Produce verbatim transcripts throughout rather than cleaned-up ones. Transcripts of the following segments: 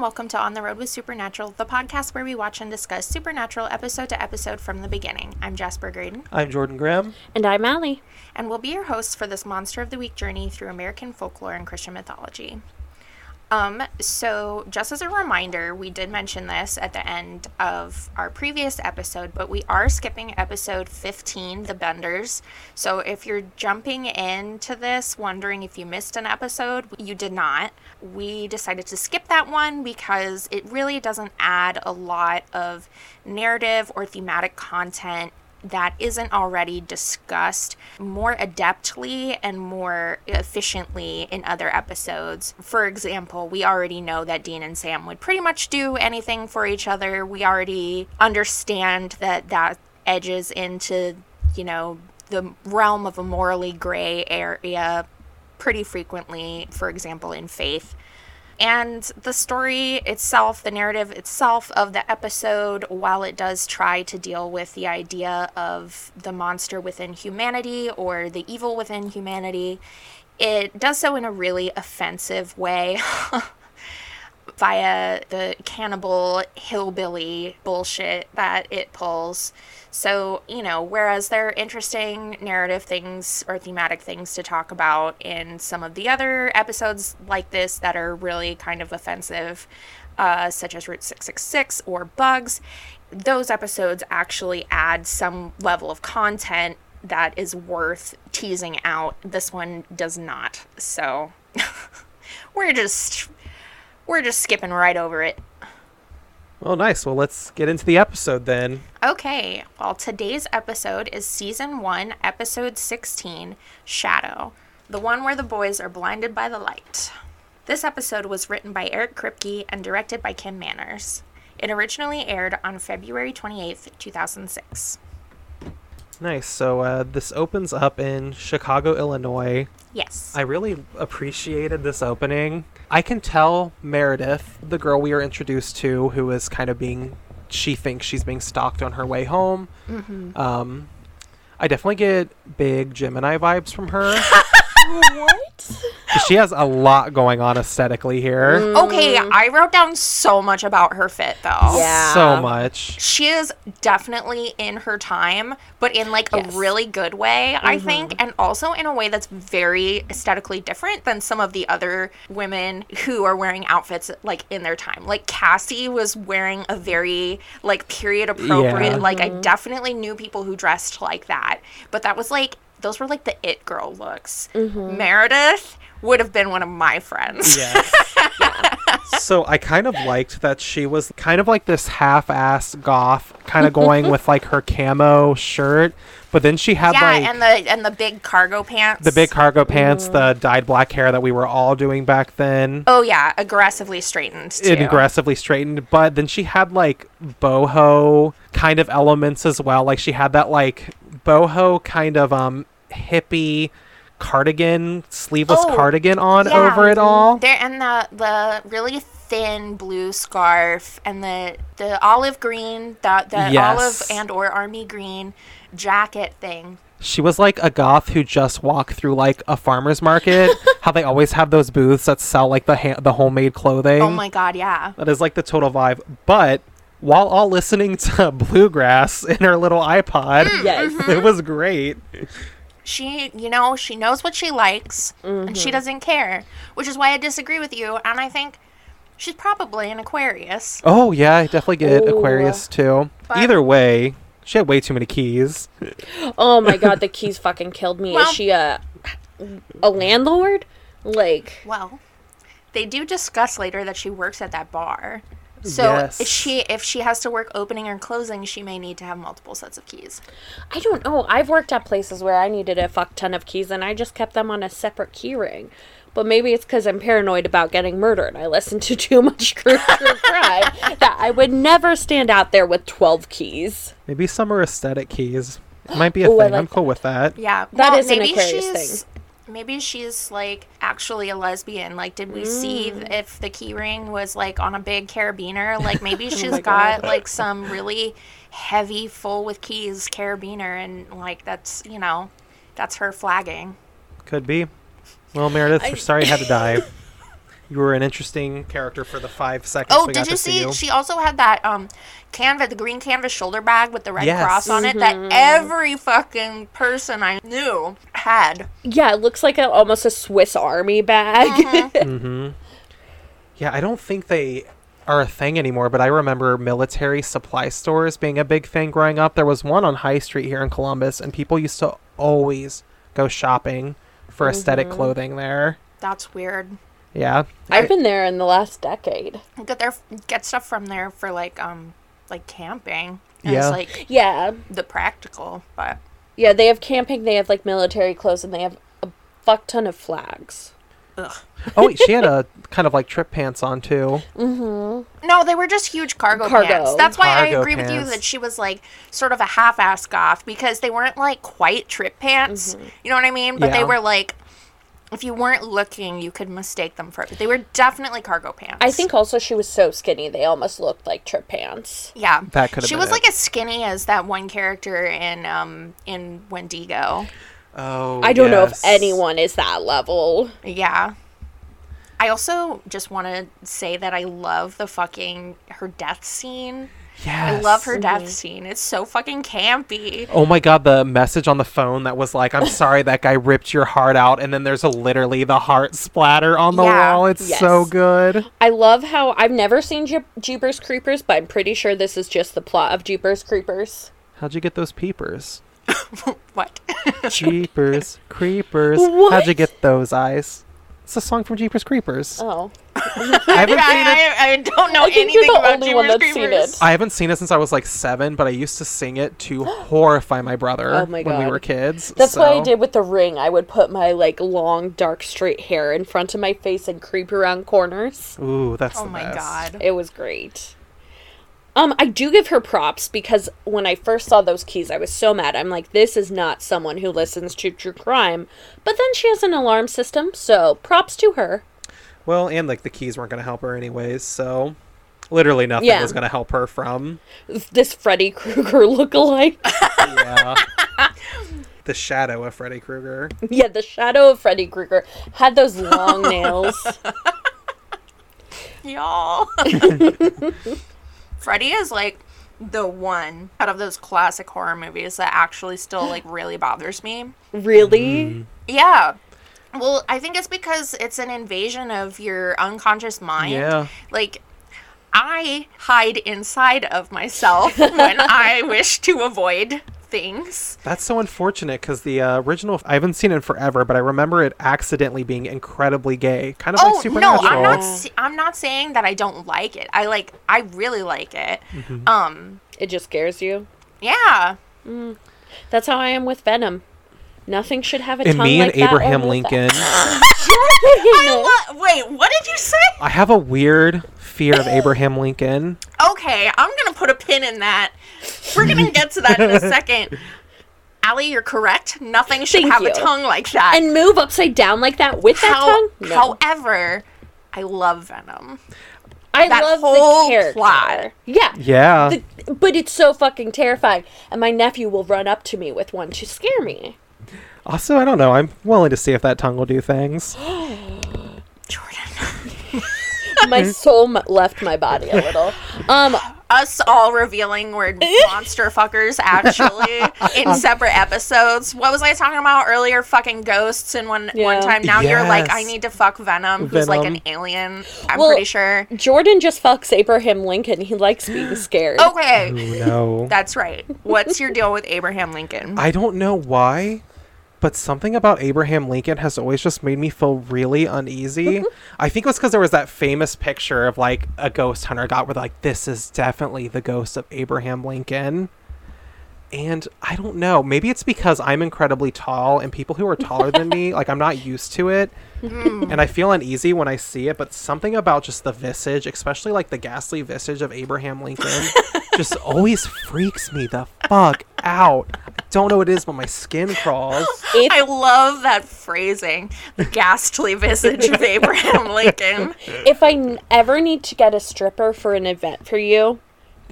and welcome to On the Road with Supernatural, the podcast where we watch and discuss Supernatural episode to episode from the beginning. I'm Jasper Graydon. I'm Jordan Graham. And I'm Allie. And we'll be your hosts for this Monster of the Week journey through American folklore and Christian mythology. Um, so just as a reminder, we did mention this at the end of our previous episode, but we are skipping episode fifteen, The Benders. So if you're jumping into this wondering if you missed an episode, you did not. We decided to skip that one because it really doesn't add a lot of narrative or thematic content that isn't already discussed more adeptly and more efficiently in other episodes. For example, we already know that Dean and Sam would pretty much do anything for each other. We already understand that that edges into, you know, the realm of a morally gray area pretty frequently, for example, in Faith. And the story itself, the narrative itself of the episode, while it does try to deal with the idea of the monster within humanity or the evil within humanity, it does so in a really offensive way via the cannibal hillbilly bullshit that it pulls. So, you know, whereas there are interesting narrative things or thematic things to talk about in some of the other episodes like this that are really kind of offensive, uh, such as Route six six six or Bugs, those episodes actually add some level of content that is worth teasing out. This one does not. So we're just, we're just skipping right over it. Well, nice. Well, let's get into the episode then. Okay. Well, today's episode is Season one, Episode sixteen, Shadow, the one where the boys are blinded by the light. This episode was written by Eric Kripke and directed by Ken Manners. It originally aired on February twenty-eighth, two thousand six. Nice. So uh, this opens up in Chicago, Illinois. Yes. I really appreciated this opening. I can tell Meredith, the girl we are introduced to, who is kind of being, she thinks she's being stalked on her way home. Mm-hmm. Um, I definitely get big Gemini vibes from her. What? She has a lot going on aesthetically here. Mm. Okay, I wrote down so much about her fit, though. Yeah. So much. She is definitely in her time, but in, like, yes. a really good way, mm-hmm. I think, and also in a way that's very aesthetically different than some of the other women who are wearing outfits, like, in their time. Like, Cassie was wearing a very, like, period-appropriate, yeah. like, mm-hmm. I definitely knew people who dressed like that, but that was, like, those were, like, the it girl looks. Mm-hmm. Meredith would have been one of my friends. Yes. Yeah. So I kind of liked that she was kind of like this half-assed goth, kind of going with, like, her camo shirt. But then she had, yeah, like... Yeah, and the, and the big cargo pants. The big cargo pants, mm. the dyed black hair that we were all doing back then. Oh, yeah. Aggressively straightened, too. It aggressively straightened. But then she had, like, boho kind of elements as well. Like, she had that, like, boho kind of um hippie cardigan, sleeveless oh, cardigan on yeah. over it all. There, and the, the really thin blue scarf and the, the olive green, the, the yes. olive and or army green jacket thing. She was like a goth who just walked through, like, a farmer's market. How they always have those booths that sell, like, the ha- the homemade clothing. Oh my god, yeah. That is, like, the total vibe. But while all listening to bluegrass in her little iPod, mm, yes. mm-hmm. it was great. She, you know, she knows what she likes, mm-hmm. and she doesn't care, which is why I disagree with you, and I think she's probably an Aquarius. Oh, yeah, I definitely get Ooh. Aquarius, too. But either way, she had way too many keys. Oh, my God, the keys fucking killed me. Well, is she a, a landlord? Like, well, they do discuss later that she works at that bar. So yes. if she if she has to work opening or closing, she may need to have multiple sets of keys. I don't know. I've worked at places where I needed a fuck ton of keys, and I just kept them on a separate key ring. But maybe it's because I'm paranoid about getting murdered. I listened to too much True Crime that I would never stand out there with twelve keys. Maybe some are aesthetic keys. It might be a Ooh, thing. Like I'm cool that. with that. Yeah. That well, is an Aquarius she's... thing. Maybe she's, like, actually a lesbian. Like, did we mm. see if the key ring was, like, on a big carabiner? Like, maybe she's oh got, God. like, some really heavy, full with keys carabiner. And, like, that's, you know, that's her flagging. Could be. Well, Meredith, I... we're sorry you had to die. You were an interesting character for the five seconds. Oh, we did got you to see? You. She also had that um, canvas, the green canvas shoulder bag with the red yes. cross on mm-hmm. it that every fucking person I knew had. Yeah, it looks like a, almost a Swiss Army bag. Mm-hmm. mm-hmm. Yeah, I don't think they are a thing anymore, but I remember military supply stores being a big thing growing up. There was one on High Street here in Columbus, and people used to always go shopping for mm-hmm. aesthetic clothing there. That's weird. Yeah, I've I, been there in the last decade. Get there, get stuff from there for like, um, like camping. And yeah, it's like yeah, the practical, but yeah, they have camping. They have like military clothes, and they have a fuck ton of flags. Ugh. Oh, wait, she had a kind of like trip pants on too. Mm-hmm. No, they were just huge cargo, cargo. pants. That's why cargo I agree pants. with you that she was like sort of a half-ass goth because they weren't like quite trip pants. Mm-hmm. You know what I mean? But yeah. they were like. If you weren't looking, you could mistake them for it. But they were definitely cargo pants. I think also she was so skinny, they almost looked like trip pants. Yeah. That could have been She was it. like as skinny as that one character in um in Wendigo. Oh, I don't yes. know if anyone is that level. Yeah. I also just want to say that I love the fucking, her death scene. Yes. I love her death mm-hmm. scene. It's so fucking campy. Oh my god, the message on the phone that was like, I'm sorry that guy ripped your heart out, and then there's a, literally the heart splatter on the yeah. wall. It's yes. so good. I love how, I've never seen Je- Jeepers Creepers, but I'm pretty sure this is just the plot of Jeepers Creepers. How'd you get those peepers? What? Jeepers Creepers. What? How'd you get those eyes? It's a song from Jeepers Creepers. Oh. I, haven't yeah, seen it. I, I don't know I anything about Jeepers Creepers. I haven't seen it since I was like seven, but I used to sing it to horrify my brother oh my when we were kids. That's so. what I did with The Ring. I would put my like long, dark, straight hair in front of my face and creep around corners. Ooh, that's oh the my best. God. It was great. Um, I do give her props because when I first saw those keys, I was so mad. I'm like, this is not someone who listens to true crime. But then she has an alarm system, so props to her. Well, and like the keys weren't going to help her anyways, so literally nothing yeah. was going to help her from this Freddy Krueger lookalike. yeah. The shadow of Freddy Krueger. Yeah, the shadow of Freddy Krueger had those long nails. Y'all. Freddy is, like, the one out of those classic horror movies that actually still, like, really bothers me. Really? Mm. Yeah. Well, I think it's because it's an invasion of your unconscious mind. Yeah. Like, I hide inside of myself when I wish to avoid things. That's so unfortunate because the uh, original, I haven't seen it forever, but I remember it accidentally being incredibly gay. Kind of oh, like Supernatural. Oh, no, I'm not, I'm not saying that I don't like it. I like, I really like it. Mm-hmm. Um, It just scares you? Yeah. Mm. That's how I am with Venom. Nothing should have a tongue like that. And me and Abraham Lincoln. I lo- Wait, what did you say? I have a weird fear of Abraham Lincoln. Okay, I'm going to put a pin in that. We're going to get to that in a second. Allie, you're correct. Nothing should Thank have you. a tongue like that. And move upside down like that with How- that tongue? No. However, I love Venom. I that love whole the character. Plot. Yeah. Yeah. The- but it's so fucking terrifying. And my nephew will run up to me with one to scare me. Also, I don't know. I'm willing to see if that tongue will do things. Jordan. My soul m- left my body a little. Um, Us all revealing we're monster fuckers, actually, in separate episodes. What was I talking about earlier? Fucking ghosts and one, yeah. one time. Now yes. you're like, I need to fuck Venom, who's Venom. like an alien, I'm well, pretty sure. Jordan just fucks Abraham Lincoln. He likes being scared. Okay. Oh, no. That's right. What's your deal with Abraham Lincoln? I don't know why. But something about Abraham Lincoln has always just made me feel really uneasy. I think it was because there was that famous picture of, like, a ghost hunter got where, like, this is definitely the ghost of Abraham Lincoln. And I don't know. Maybe it's because I'm incredibly tall and people who are taller than me, like, I'm not used to it. And I feel uneasy when I see it. But something about just the visage, especially, like, the ghastly visage of Abraham Lincoln, just always freaks me the fuck out. Don't know what it is, but my skin crawls. If, I love that phrasing. The ghastly visage of Abraham Lincoln. If I n- ever need to get a stripper for an event for you,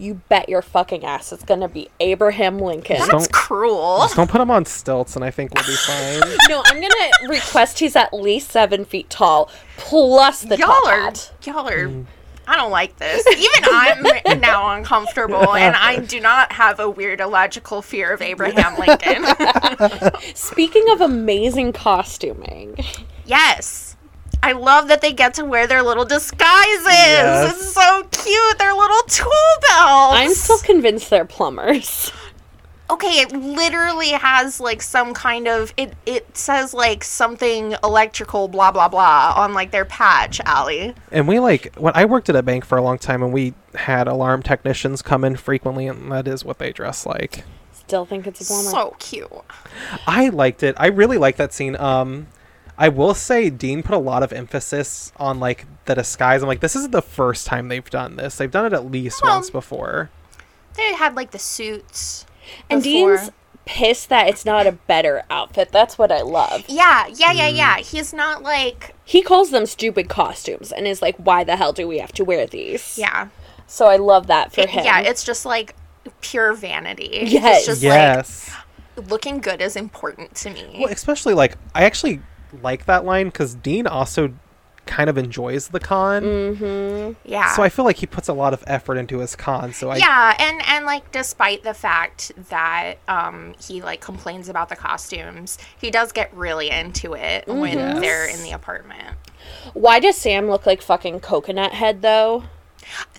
you bet your fucking ass it's gonna be Abraham Lincoln. That's don't, cruel. Just don't put him on stilts and I think we'll be fine. No, I'm gonna request he's at least seven feet tall, plus the y'all top are, hat. Y'all are... Mm. I don't like this. Even I'm now uncomfortable, and I do not have a weird illogical fear of Abraham Lincoln. Speaking of amazing costuming. Yes. I love that they get to wear their little disguises. Yes. It's so cute. Their little tool belts. I'm still convinced they're plumbers. Okay, it literally has, like, some kind of... It, it says, like, something electrical, blah, blah, blah, on, like, their patch, Allie. And we, like... When I worked at a bank for a long time, and we had alarm technicians come in frequently, and that is what they dress like. Still think it's a plumber. So cute. I liked it. I really liked that scene. Um, I will say Dean put a lot of emphasis on, like, the disguise. I'm like, this isn't the first time they've done this. They've done it at least well, once before. They had, like, the suits... And before. Dean's pissed that it's not a better outfit. That's what I love. Yeah, yeah, yeah, yeah. He's not like... He calls them stupid costumes and is like, why the hell do we have to wear these? Yeah. So I love that for it, him. Yeah, it's just like pure vanity. Yes. It's just yes. like, looking good is important to me. Well, especially like, I actually like that line because Dean also kind of enjoys the con. Mm-hmm. Yeah. So I feel like he puts a lot of effort into his con. So I Yeah, and and like despite the fact that um he like complains about the costumes, he does get really into it mm-hmm. when yes. they're in the apartment. Why does Sam look like fucking Coconut Head though?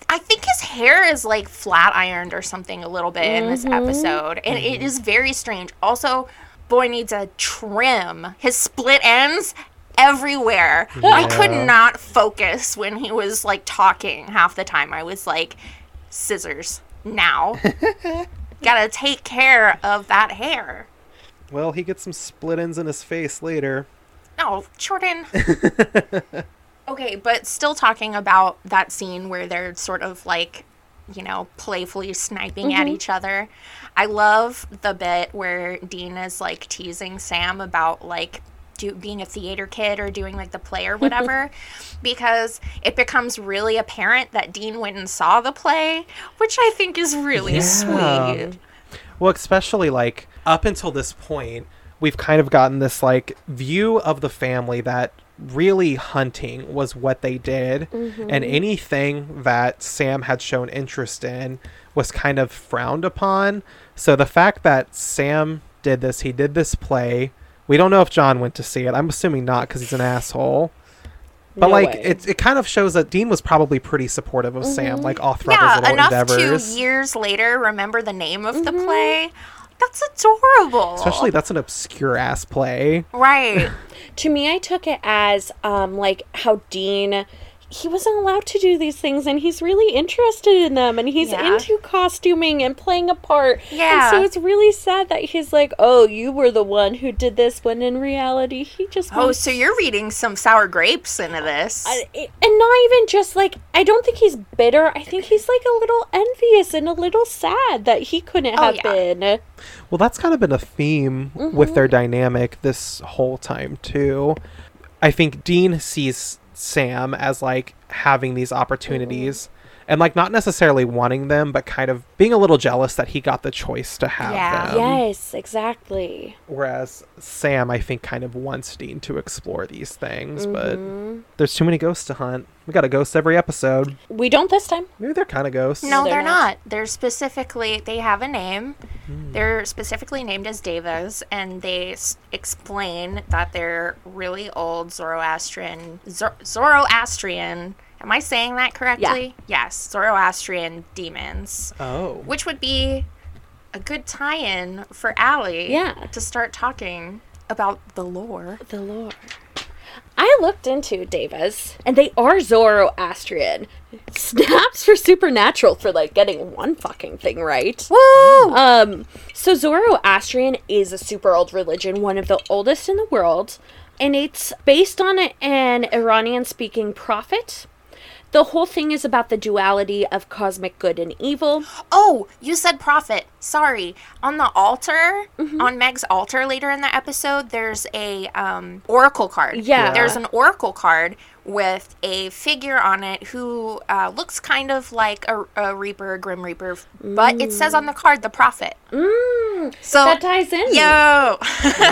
I think his hair is like flat ironed or something a little bit mm-hmm. in this episode. And mm-hmm. it is very strange. Also, boy needs a trim. His split ends everywhere. Yeah. I could not focus when he was like talking half the time. I was like, scissors now. Gotta take care of that hair. Well, he gets some split ends in his face later. Oh, Jordan. Okay, but still talking about that scene where they're sort of like, you know, playfully sniping mm-hmm. at each other. I love the bit where Dean is like teasing Sam about like Do, being a theater kid or doing like the play or whatever because it becomes really apparent that Dean went and saw the play, which I think is really yeah. sweet. Well, especially like up until this point, we've kind of gotten this like view of the family that really hunting was what they did mm-hmm. and anything that Sam had shown interest in was kind of frowned upon. So the fact that Sam did this, he did this play. We don't know if John went to see it. I'm assuming not because he's an asshole. But, no like, way. it it kind of shows that Dean was probably pretty supportive of mm-hmm. Sam, like, all throughout yeah, his little endeavors. Yeah, enough two years later, remember the name of mm-hmm. the play? That's adorable. Especially that's an obscure-ass play. Right. To me, I took it as, um, like, how Dean... He wasn't allowed to do these things, and he's really interested in them, and he's yeah. into costuming and playing a part. Yeah. And so it's really sad that he's like, oh, you were the one who did this, when in reality, he just... Oh, so you're reading some sour grapes into this. I, it, and not even just, like, I don't think he's bitter. I think he's, like, a little envious and a little sad that he couldn't oh, have yeah. been. Well, that's kind of been a theme mm-hmm. with their dynamic this whole time, too. I think Dean sees... Sam as like having these opportunities mm-hmm. and like not necessarily wanting them but kind of being a little jealous that he got the choice to have yeah. them. Yes, exactly. Whereas Sam, I think, kind of wants Dean to explore these things mm-hmm. but there's too many ghosts to hunt. We got a ghost every episode. We don't this time. Maybe they're kind of ghosts. No, no they're, they're not. not. They're specifically, they have a name. Mm. They're specifically named as devas, and they s- explain that they're really old Zoroastrian, Zor- Zoroastrian, am I saying that correctly? Yeah. Yes, Zoroastrian demons. Oh. Which would be a good tie-in for Allie yeah. to start talking about the lore. The lore. I looked into devas, and they are Zoroastrian. Snaps for Supernatural for, like, getting one fucking thing right. Woo! Um, so Zoroastrian is a super old religion, one of the oldest in the world, and it's based on an Iranian-speaking prophet. The whole thing is about the duality of cosmic good and evil. Oh, you said prophet. Sorry. On the altar, mm-hmm. on Meg's altar later in the episode, there's a um, oracle card. Yeah. There's an oracle card with a figure on it who uh, looks kind of like a, a Reaper, a Grim Reaper, but mm. it says on the card, the Prophet. Mm. So that ties in. Yo!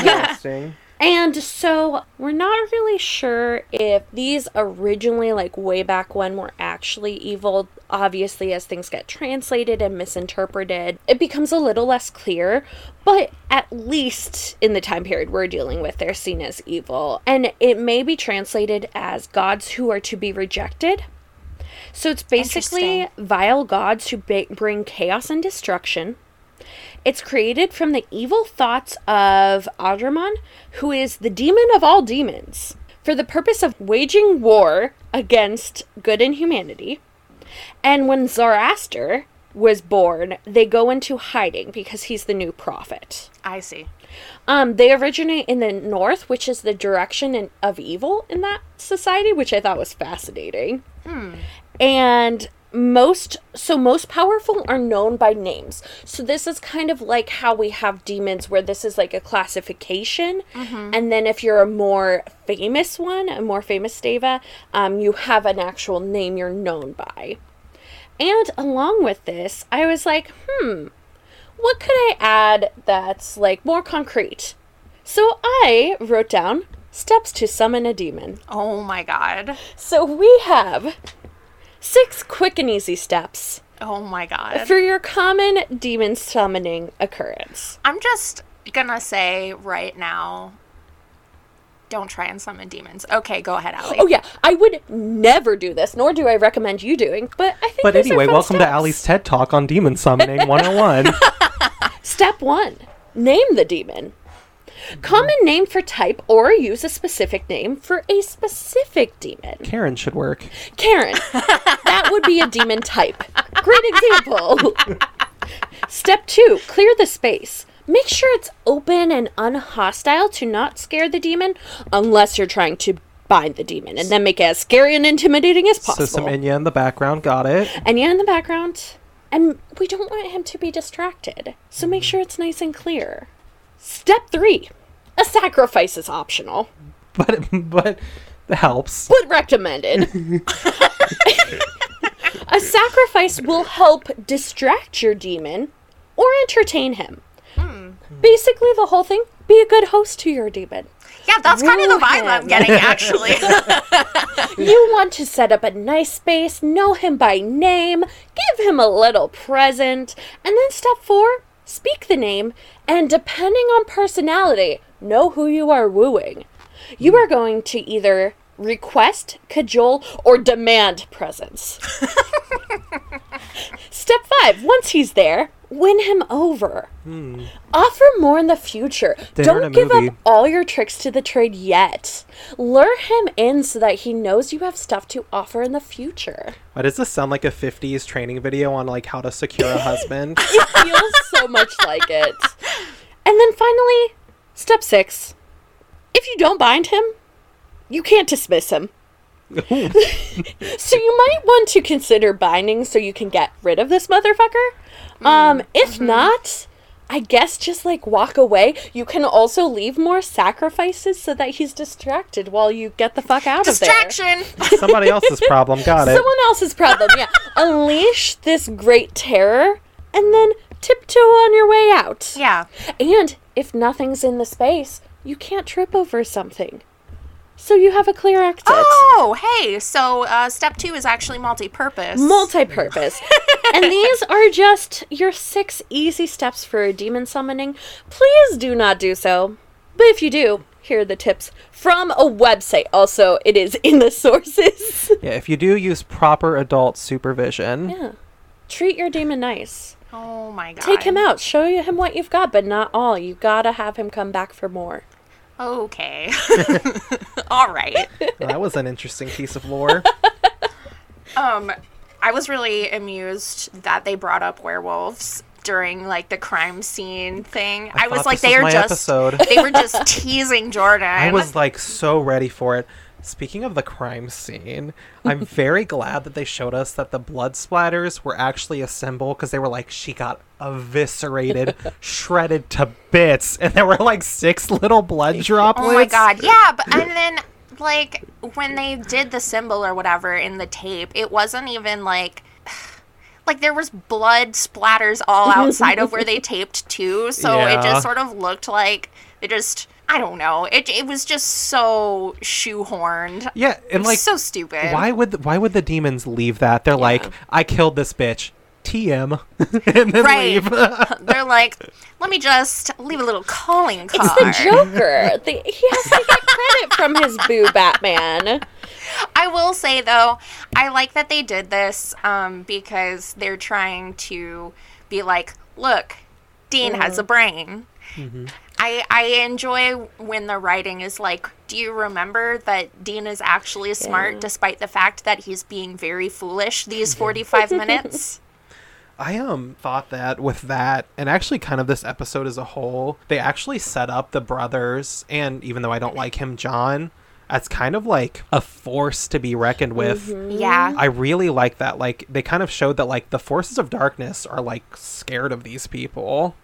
Interesting. And so we're not really sure if these originally, like way back when, were actually evil. Obviously, as things get translated and misinterpreted, it becomes a little less clear. But at least in the time period we're dealing with, they're seen as evil. And it may be translated as gods who are to be rejected. So it's basically vile gods who ba- bring chaos and destruction. It's created from the evil thoughts of Ahriman, who is the demon of all demons, for the purpose of waging war against good and humanity. And when Zoroaster was born, they go into hiding because he's the new prophet. I see. Um, they originate in the north, which is the direction in, of evil in that society, which I thought was fascinating. Hmm. And... Most so most powerful are known by names. So this is kind of like how we have demons, where this is like a classification. Mm-hmm. And then if you're a more famous one, a more famous deva, um, you have an actual name you're known by. And along with this, I was like, hmm, what could I add that's like more concrete? So I wrote down steps to summon a demon. Oh my god. So we have... Six quick and easy steps. Oh my god. For your common demon summoning occurrence. I'm just gonna say right now, don't try and summon demons. Okay, go ahead, Allie. Oh yeah, I would never do this, nor do I recommend you doing, but I think But these anyway, are fun welcome steps. To Allie's TED Talk on Demon Summoning one oh one. Step one, name the demon. Common name for type, or use a specific name for a specific demon. Karen should work. Karen. That would be a demon type. Great example. Step two, clear the space. Make sure it's open and unhostile to not scare the demon, unless you're trying to bind the demon, and then make it as scary and intimidating as possible. So some Enya in the background, got it. Enya in the background. And we don't want him to be distracted, so make sure it's nice and clear. Step three, a sacrifice is optional. But but it helps. But recommended. A sacrifice will help distract your demon or entertain him. Mm. Basically, the whole thing, be a good host to your demon. Yeah, that's Ruin. kind of the vibe I'm getting, actually. You want to set up a nice space, know him by name, give him a little present, and then step four, speak the name, and depending on personality, know who you are wooing. You are going to either request, cajole, or demand presence. Step five, once he's there, win him over. Hmm. Offer more in the future. Dinner Don't give movie. Up all your tricks to the trade yet. Lure him in so that he knows you have stuff to offer in the future. Why does this sound like a fifties training video on like how to secure a husband? It feels so much like it. And then finally, step six. If you don't bind him, you can't dismiss him. So you might want to consider binding so you can get rid of this motherfucker. Mm, um, if mm-hmm. not, I guess just like walk away. You can also leave more sacrifices so that he's distracted while you get the fuck out Distraction. Of there. Distraction! Somebody else's problem, got Someone it. Someone else's problem, yeah. Unleash this great terror and then tiptoe on your way out. Yeah. And if nothing's in the space, you can't trip over something. So you have a clear exit. Oh, hey. So uh, step two is actually multi-purpose. Multi-purpose. And these are just your six easy steps for a demon summoning. Please do not do so. But if you do, here are the tips from a website. Also, it is in the sources. Yeah, if you do, use proper adult supervision. Yeah. Treat your demon nice. Oh, my God. Take him out. Show him what you've got, but not all. You gotta have him come back for more. Okay. All right. Well, that was an interesting piece of lore. um, I was really amused that they brought up werewolves during like the crime scene thing. I, I was like, they are just episode. They were just teasing Jordan. I was like so ready for it. Speaking of the crime scene, I'm very glad that they showed us that the blood splatters were actually a symbol, because they were like, she got eviscerated, shredded to bits, and there were like six little blood droplets. Oh my god, yeah, but and then like, when they did the symbol or whatever in the tape, it wasn't even, like... Like, there was blood splatters all outside of where they taped, too. So yeah. It just sort of looked like they just... I don't know. It it was just so shoehorned. Yeah, and, like... so stupid. Why would the, why would the demons leave that? They're yeah. like, I killed this bitch. T M. And then right. leave. They're like, let me just leave a little calling card. It's the Joker. the, he has to get credit from his boo, Batman. I will say, though, I like that they did this um, because they're trying to be like, look, Dean mm-hmm. has a brain. Mm-hmm. I, I enjoy when the writing is like, do you remember that Dean is actually smart yeah. despite the fact that he's being very foolish these forty-five minutes? I um thought that with that, and actually kind of this episode as a whole, they actually set up the brothers, and even though I don't like him, John... That's kind of like a force to be reckoned with. Mm-hmm. Yeah. I really like that. Like, they kind of showed that, like, the forces of darkness are, like, scared of these people.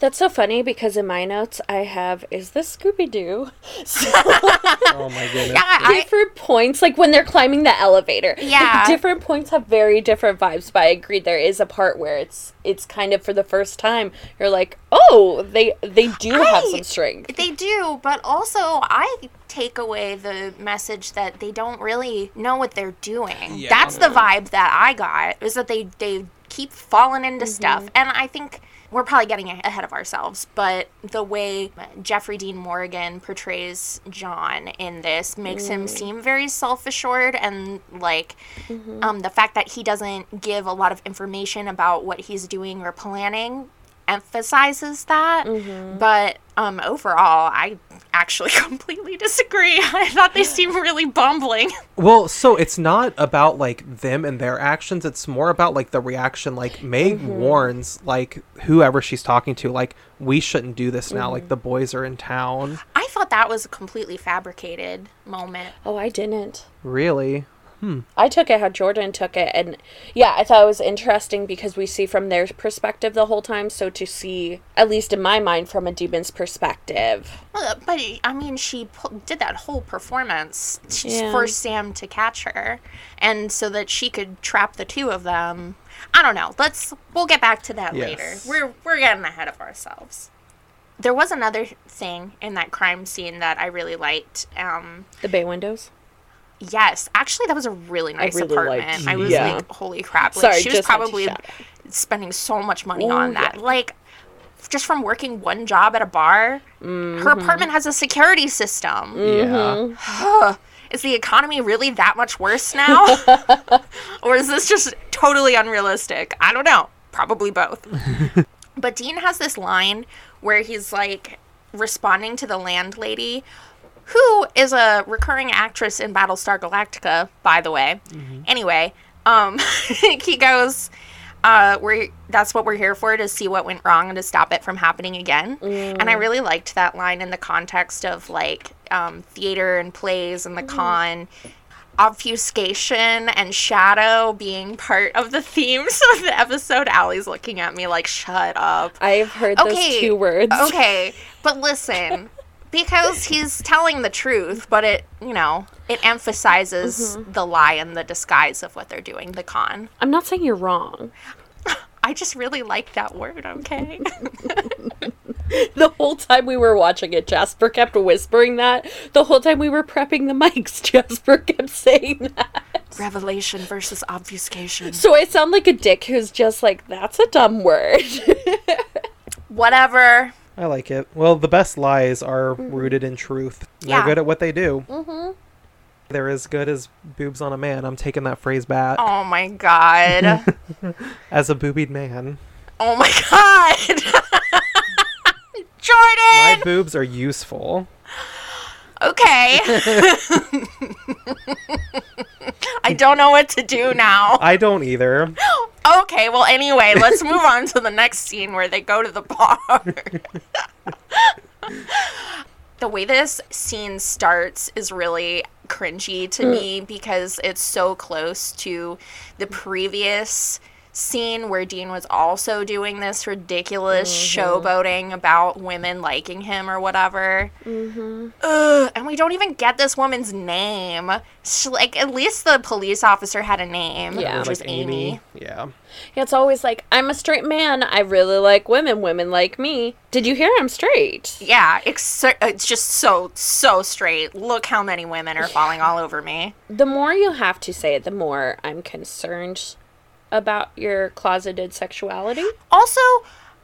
That's so funny because in my notes I have, is this Scooby-Doo? So, oh my goodness. Yeah, different I, points, like when they're climbing the elevator. Yeah. Like, different points have very different vibes, but I agree there is a part where it's it's kind of for the first time, you're like, oh, they they do I, have some strength. They do, but also I take away the message that they don't really know what they're doing. Yeah. That's the vibe that I got, is that they, they keep falling into mm-hmm. stuff. And I think... We're probably getting ahead of ourselves, but the way Jeffrey Dean Morgan portrays John in this makes mm. him seem very self-assured, and, like, mm-hmm. um, the fact that he doesn't give a lot of information about what he's doing or planning emphasizes that. Mm-hmm. But um, overall, I actually completely disagree. I thought they seemed really bumbling. Well, so it's not about, like, them and their actions. It's more about, like, the reaction. Like, Meg mm-hmm. warns, like, whoever she's talking to, like, we shouldn't do this now. Mm-hmm. Like, the boys are in town. I thought that was a completely fabricated moment. Oh, I didn't. Really? Hmm. I took it how Jordan took it, and yeah, I thought it was interesting because we see from their perspective the whole time, so to see, at least in my mind, from a demon's perspective. Well, but, I mean, she po- did that whole performance yeah. for Sam to catch her, and so that she could trap the two of them. I don't know. Let's, we'll get back to that yes. later. We're, we're getting ahead of ourselves. There was another thing in that crime scene that I really liked. Um, the bay windows? Yes. Actually, that was a really nice I really apartment. I was yeah. like, holy crap. Like, Sorry, she was probably spending so much money Ooh, on that. Yeah. Like, just from working one job at a bar, mm-hmm. her apartment has a security system. Mm-hmm. Yeah. Is the economy really that much worse now? Or is this just totally unrealistic? I don't know. Probably both. But Dean has this line where he's, like, responding to the landlady, who is a recurring actress in Battlestar Galactica, by the way. Mm-hmm. Anyway, um, he goes, uh, we're, that's what we're here for, to see what went wrong and to stop it from happening again. Mm. And I really liked that line in the context of, like, um, theater and plays and the mm. con. Obfuscation and shadow being part of the themes of the episode. Allie's looking at me like, shut up. I've heard okay, those two words. Okay, but listen... Because he's telling the truth, but it, you know, it emphasizes mm-hmm. the lie and the disguise of what they're doing, the con. I'm not saying you're wrong. I just really like that word, okay? The whole time we were watching it, Jasper kept whispering that. The whole time we were prepping the mics, Jasper kept saying that. Revelation versus obfuscation. So I sound like a dick who's just like, that's a dumb word. Whatever. I like it. Well, the best lies are mm-hmm. rooted in truth. Yeah. They're good at what they do. Mm-hmm. They're as good as boobs on a man. I'm taking that phrase back. Oh, my God. As a boobied man. Oh, my God. Jordan! My boobs are useful. Okay. I don't know what to do now. I don't either. Okay, well, anyway, let's move on to the next scene where they go to the bar. The way this scene starts is really cringy to me because it's so close to the previous scene where Dean was also doing this ridiculous mm-hmm. showboating about women liking him or whatever. Mm-hmm. Ugh, and we don't even get this woman's name. She, like, at least the police officer had a name, yeah. which was like Amy. Amy. Yeah. It's always like, I'm a straight man. I really like women. Women like me. Did you hear I'm straight? Yeah. It's, it's just so, so straight. Look how many women are falling all over me. The more you have to say it, the more I'm concerned about your closeted sexuality. Also,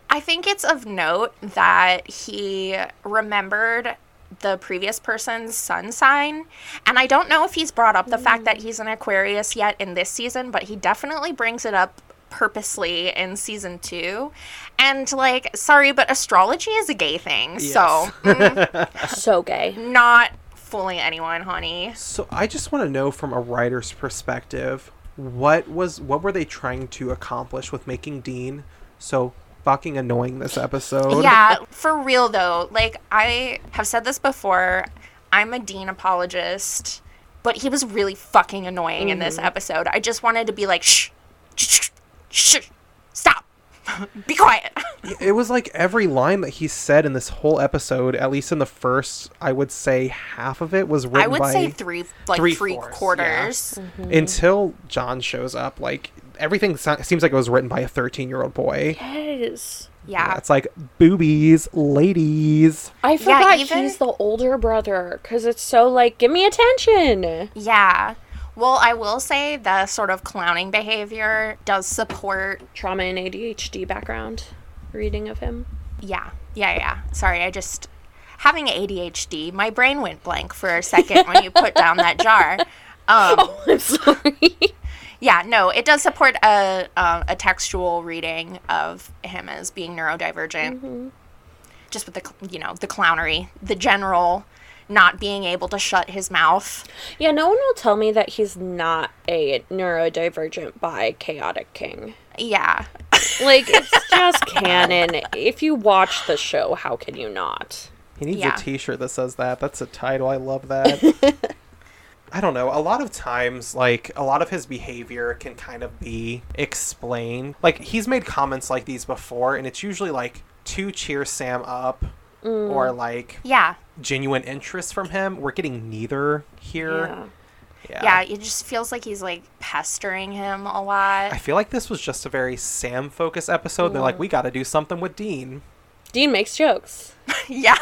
I think it's of note that he remembered the previous person's sun sign, and I don't know if he's brought up the mm. fact that he's an Aquarius yet in this season, but he definitely brings it up purposely in season two. And like, sorry, but astrology is a gay thing. Yes. So mm, so gay. Not fooling anyone, honey. So I just want to know, from a writer's perspective, what was what were they trying to accomplish with making Dean so fucking annoying this episode? Yeah, for real though. Like, I have said this before, I'm a Dean apologist, but he was really fucking annoying mm. in this episode. I just wanted to be like, shh, shh, shh, shh, stop, be quiet. It was like every line that he said in this whole episode, at least in the first, I would say half of it was written by... I would by say three, like three, three fourths, quarters. Yeah. Mm-hmm. Until John shows up, like, everything so- seems like it was written by a thirteen-year-old boy. Yes. Yeah. yeah. It's like, boobies, ladies. I forgot yeah, even... he's the older brother, because it's so like, give me attention. Yeah. Well, I will say the sort of clowning behavior does support... trauma and A D H D background. Reading of him. Yeah. Yeah, yeah. Sorry, I just... having A D H D, my brain went blank for a second when you put down that jar. Um, oh, I'm sorry. Yeah, no, it does support a, uh, a textual reading of him as being neurodivergent. Mm-hmm. Just with the, you know, the clownery, the general not being able to shut his mouth. Yeah, no one will tell me that he's not a neurodivergent by Chaotic King. Yeah. Like, it's just canon. If you watch the show, how can you not? He needs yeah. a t-shirt that says that. That's a title. I love that. I don't know. A lot of times, like, a lot of his behavior can kind of be explained. Like, he's made comments like these before, and it's usually, like, to cheer Sam up mm. or, like, yeah. genuine interest from him. We're getting neither here. Yeah. Yeah. yeah, it just feels like he's, like, pestering him a lot. I feel like this was just a very Sam-focused episode. Mm. They're like, we got to do something with Dean. Dean makes jokes. yeah.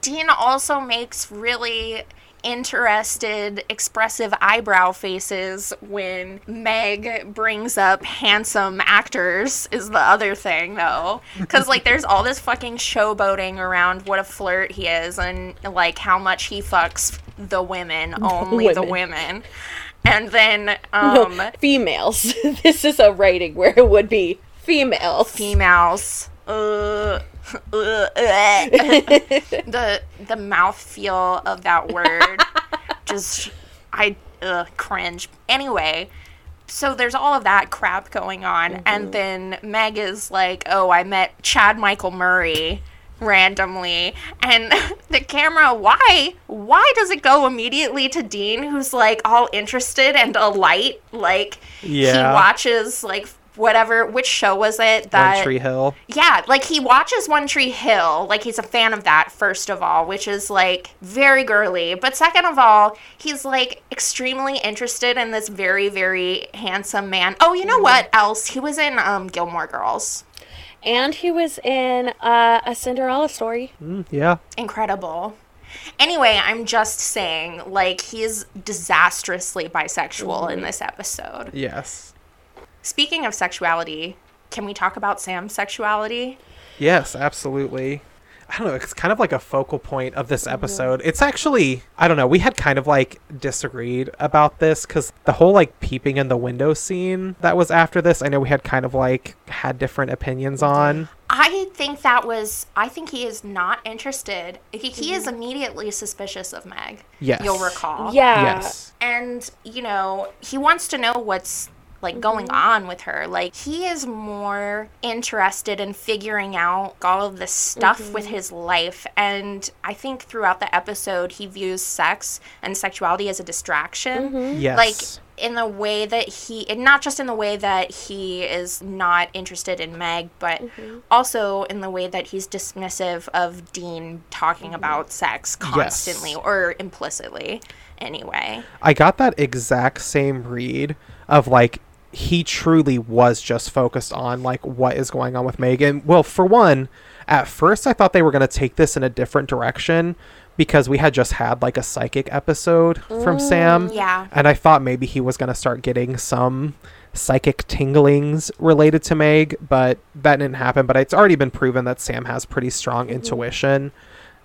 Dean also makes really interested, expressive eyebrow faces when Meg brings up handsome actors is the other thing, though. Because, like, there's all this fucking showboating around what a flirt he is and, like, how much he fucks the women, only women. the women. And then, um... No, females. This is a rating where it would be females. Females. Uh... the the mouth feel of that word just I uh, cringe. Anyway, so there's all of that crap going on, mm-hmm. and then Meg is like, "Oh, I met Chad Michael Murray randomly," and the camera. Why? Why does it go immediately to Dean, who's like all interested and alight? Like yeah. he watches like. Whatever, which show was it? That, One Tree Hill. Yeah, like, he watches One Tree Hill. Like, he's a fan of that, first of all, which is, like, very girly. But second of all, he's, like, extremely interested in this very, very handsome man. Oh, you know mm-hmm. what else? He was in um, Gilmore Girls. And he was in uh, A Cinderella Story. Mm, yeah. Incredible. Anyway, I'm just saying, like, he's disastrously bisexual mm-hmm. in this episode. Yes. Speaking of sexuality, can we talk about Sam's sexuality? Yes, absolutely. I don't know. It's kind of like a focal point of this episode. It's actually, I don't know. We had kind of like disagreed about this because the whole like peeping in the window scene that was after this, I know we had kind of like had different opinions on. I think that was, I think he is not interested. He, he is immediately suspicious of Meg. Yes. You'll recall. Yeah. Yes. And, you know, he wants to know what's, like, going on with her. Like, he is more interested in figuring out all of this stuff mm-hmm. with his life. And I think throughout the episode, he views sex and sexuality as a distraction. Mm-hmm. Yes. Like, in the way that he, and not just in the way that he is not interested in Meg, but mm-hmm. also in the way that he's dismissive of Dean talking mm-hmm. about sex constantly, yes. or implicitly anyway. I got that exact same read of, like, he truly was just focused on, like, what is going on with Meg. And, well, for one, at first I thought they were going to take this in a different direction, because we had just had, like, a psychic episode from mm, Sam. Yeah. And I thought maybe he was going to start getting some psychic tinglings related to Meg, but that didn't happen. But it's already been proven that Sam has pretty strong mm-hmm. intuition.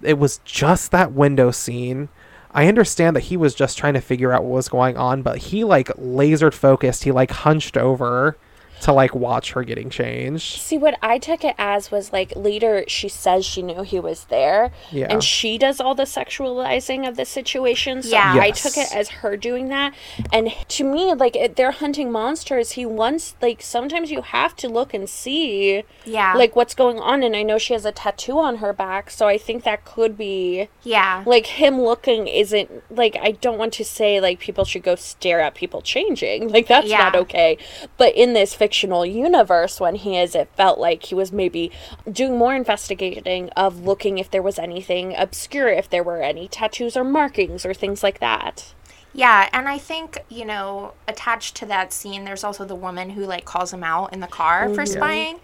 It was just that window scene. I understand that he was just trying to figure out what was going on, but he, like, laser focused. He, like, hunched over to, like, watch her getting changed. See, what I took it as was, like, later she says she knew he was there. Yeah. And she does all the sexualizing of the situation. So yeah. Yes. I took it as her doing that. And to me, like, it, they're hunting monsters. He wants, like, sometimes you have to look and see, yeah, like, what's going on. And I know she has a tattoo on her back, so I think that could be, yeah, like, him looking isn't, like, I don't want to say, like, people should go stare at people changing. Like, that's yeah. not okay. But in this fiction fictional universe, when he is, it felt like he was maybe doing more investigating of looking if there was anything obscure, if there were any tattoos or markings or things like that. Yeah, and I think, you know, attached to that scene, there's also the woman who, like, calls him out in the car for yeah. spying.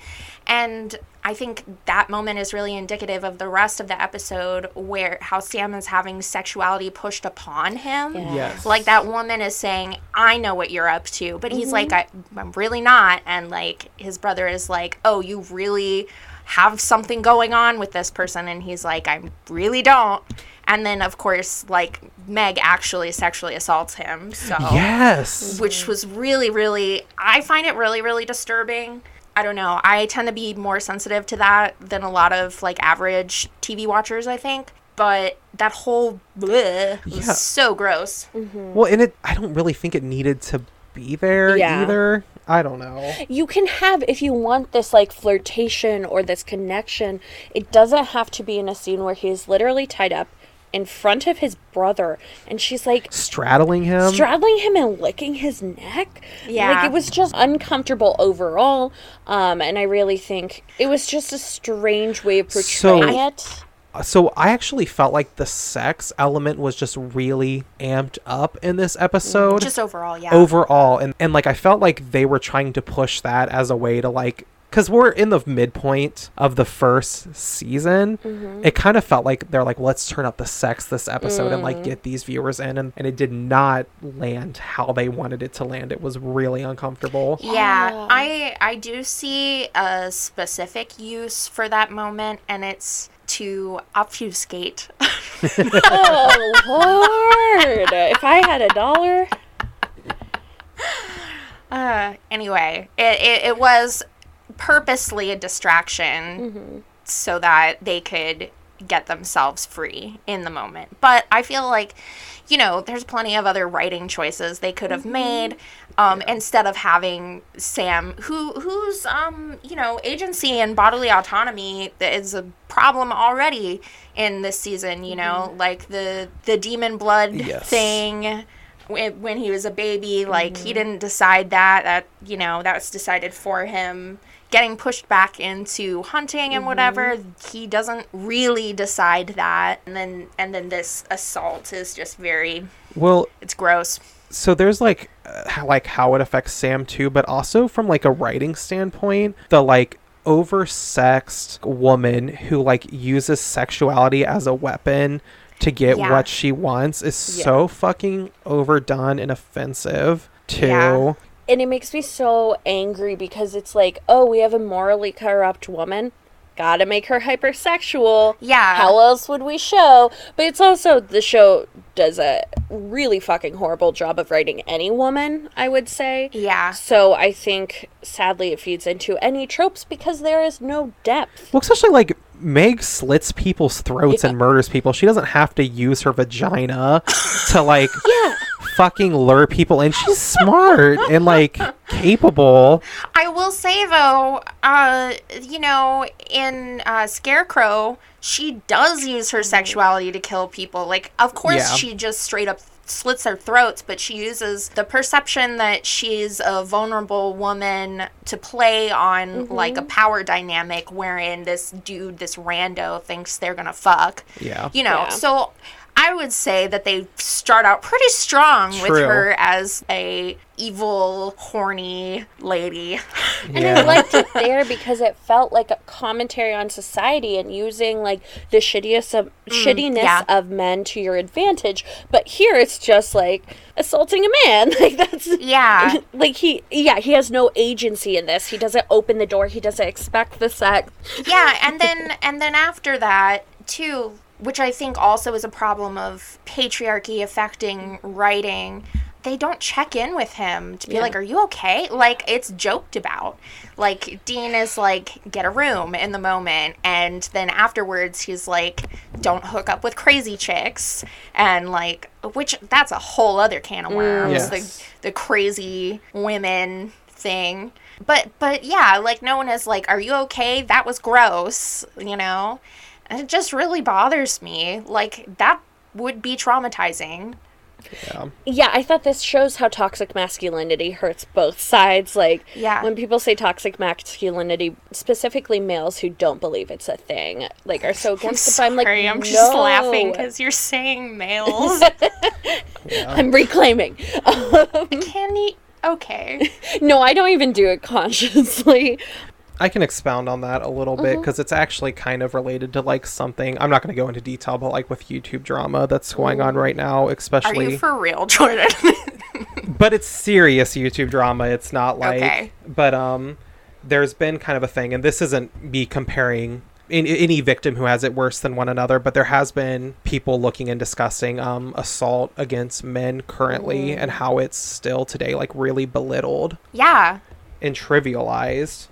And I think that moment is really indicative of the rest of the episode, where how Sam is having sexuality pushed upon him. Yeah. Yes. Like, that woman is saying, I know what you're up to. But mm-hmm. he's like, I, I'm really not. And, like, his brother is like, oh, you really have something going on with this person. And he's like, I really don't. And then, of course, like, Meg actually sexually assaults him. So yes. Which was really, really, I find it really, really disturbing. I don't know. I tend to be more sensitive to that than a lot of, like, average T V watchers, I think. But that whole bleh was yeah. so gross. Mm-hmm. Well, and it, I don't really think it needed to be there yeah. either. I don't know. You can have, if you want this, like, flirtation or this connection, it doesn't have to be in a scene where he is literally tied up in front of his brother, and she's, like, straddling him straddling him and licking his neck. Yeah, like, it was just uncomfortable overall, um and I really think it was just a strange way of portraying so, it so I actually felt like the sex element was just really amped up in this episode, just overall yeah overall and and like, I felt like they were trying to push that as a way to, like, because we're in the midpoint of the first season. Mm-hmm. It kind of felt like they're like, let's turn up the sex this episode mm. and, like, get these viewers in. And, and it did not land how they wanted it to land. It was really uncomfortable. Yeah, oh. I, I do see a specific use for that moment, and it's to obfuscate. Oh, Lord. If I had a dollar. Uh, anyway, it, it, it was purposely a distraction mm-hmm. so that they could get themselves free in the moment. But I feel like, you know, there's plenty of other writing choices they could have mm-hmm. made um, yeah. instead of having Sam, who whose, um, you know, agency and bodily autonomy is a problem already in this season, you know, mm-hmm. like the, the demon blood yes. thing. When he was a baby, like, mm-hmm. he didn't decide that, that, you know, that was decided for him. Getting pushed back into hunting and mm-hmm. whatever, he doesn't really decide that. And then, and then this assault is just very, well, it's gross. So there's, like, uh, like, how it affects Sam too, but also from, like, a writing standpoint, the, like, oversexed woman who, like, uses sexuality as a weapon to get yeah. what she wants is yeah. so fucking overdone and offensive too. Yeah. And it makes me so angry, because it's like, oh, we have a morally corrupt woman. Gotta make her hypersexual. Yeah. How else would we show? But it's also, the show does a really fucking horrible job of writing any woman, I would say. Yeah. So I think, sadly, it feeds into any tropes, because there is no depth. Well, especially, like, Meg slits people's throats yeah. and murders people. She doesn't have to use her vagina to, like, yeah. fucking lure people in. She's smart and, like, capable. I will say, though, uh, you know, in uh, Scarecrow, she does use her sexuality to kill people. Like, of course yeah. she just straight up slits their throats, but she uses the perception that she's a vulnerable woman to play on, mm-hmm. like, a power dynamic wherein this dude, this rando, thinks they're gonna fuck. Yeah. You know, yeah. so I would say that they start out pretty strong True. with her as a evil, horny lady. And yeah. I liked it there because it felt like a commentary on society and using, like, the shittiest of, mm, shittiness yeah. of men to your advantage. But here it's just, like, assaulting a man. Like, that's... Yeah. Like, he... Yeah, he has no agency in this. He doesn't open the door. He doesn't expect the sex. Yeah, and then, and then after that, too, which I think also is a problem of patriarchy affecting writing, they don't check in with him to be yeah. like, are you okay? Like, it's joked about. Like, Dean is like, get a room in the moment. And then afterwards, he's like, don't hook up with crazy chicks. And, like, which, that's a whole other can of worms. Mm, yes. The, the crazy women thing. But, but, yeah, like, no one is like, are you okay? That was gross, you know? And it just really bothers me. Like, that would be traumatizing. Yeah. yeah, I thought this shows how toxic masculinity hurts both sides. Like, yeah. when people say toxic masculinity, specifically males who don't believe it's a thing, like, are so against it. I'm like, sorry, I'm no. just laughing because you're saying males. yeah. I'm reclaiming. Um, Can you? Okay. No, I don't even do it consciously. I can expound on that a little mm-hmm. bit because it's actually kind of related to, like, something. I'm not going to go into detail, but, like, with YouTube drama that's going on right now, especially. Are you for real, Jordan? But it's serious YouTube drama. It's not like. Okay. But um, there's been kind of a thing, and this isn't me comparing in, in, any victim who has it worse than one another, but there has been people looking and discussing um assault against men currently mm-hmm. and how it's still today, like, really belittled. Yeah. And trivialized.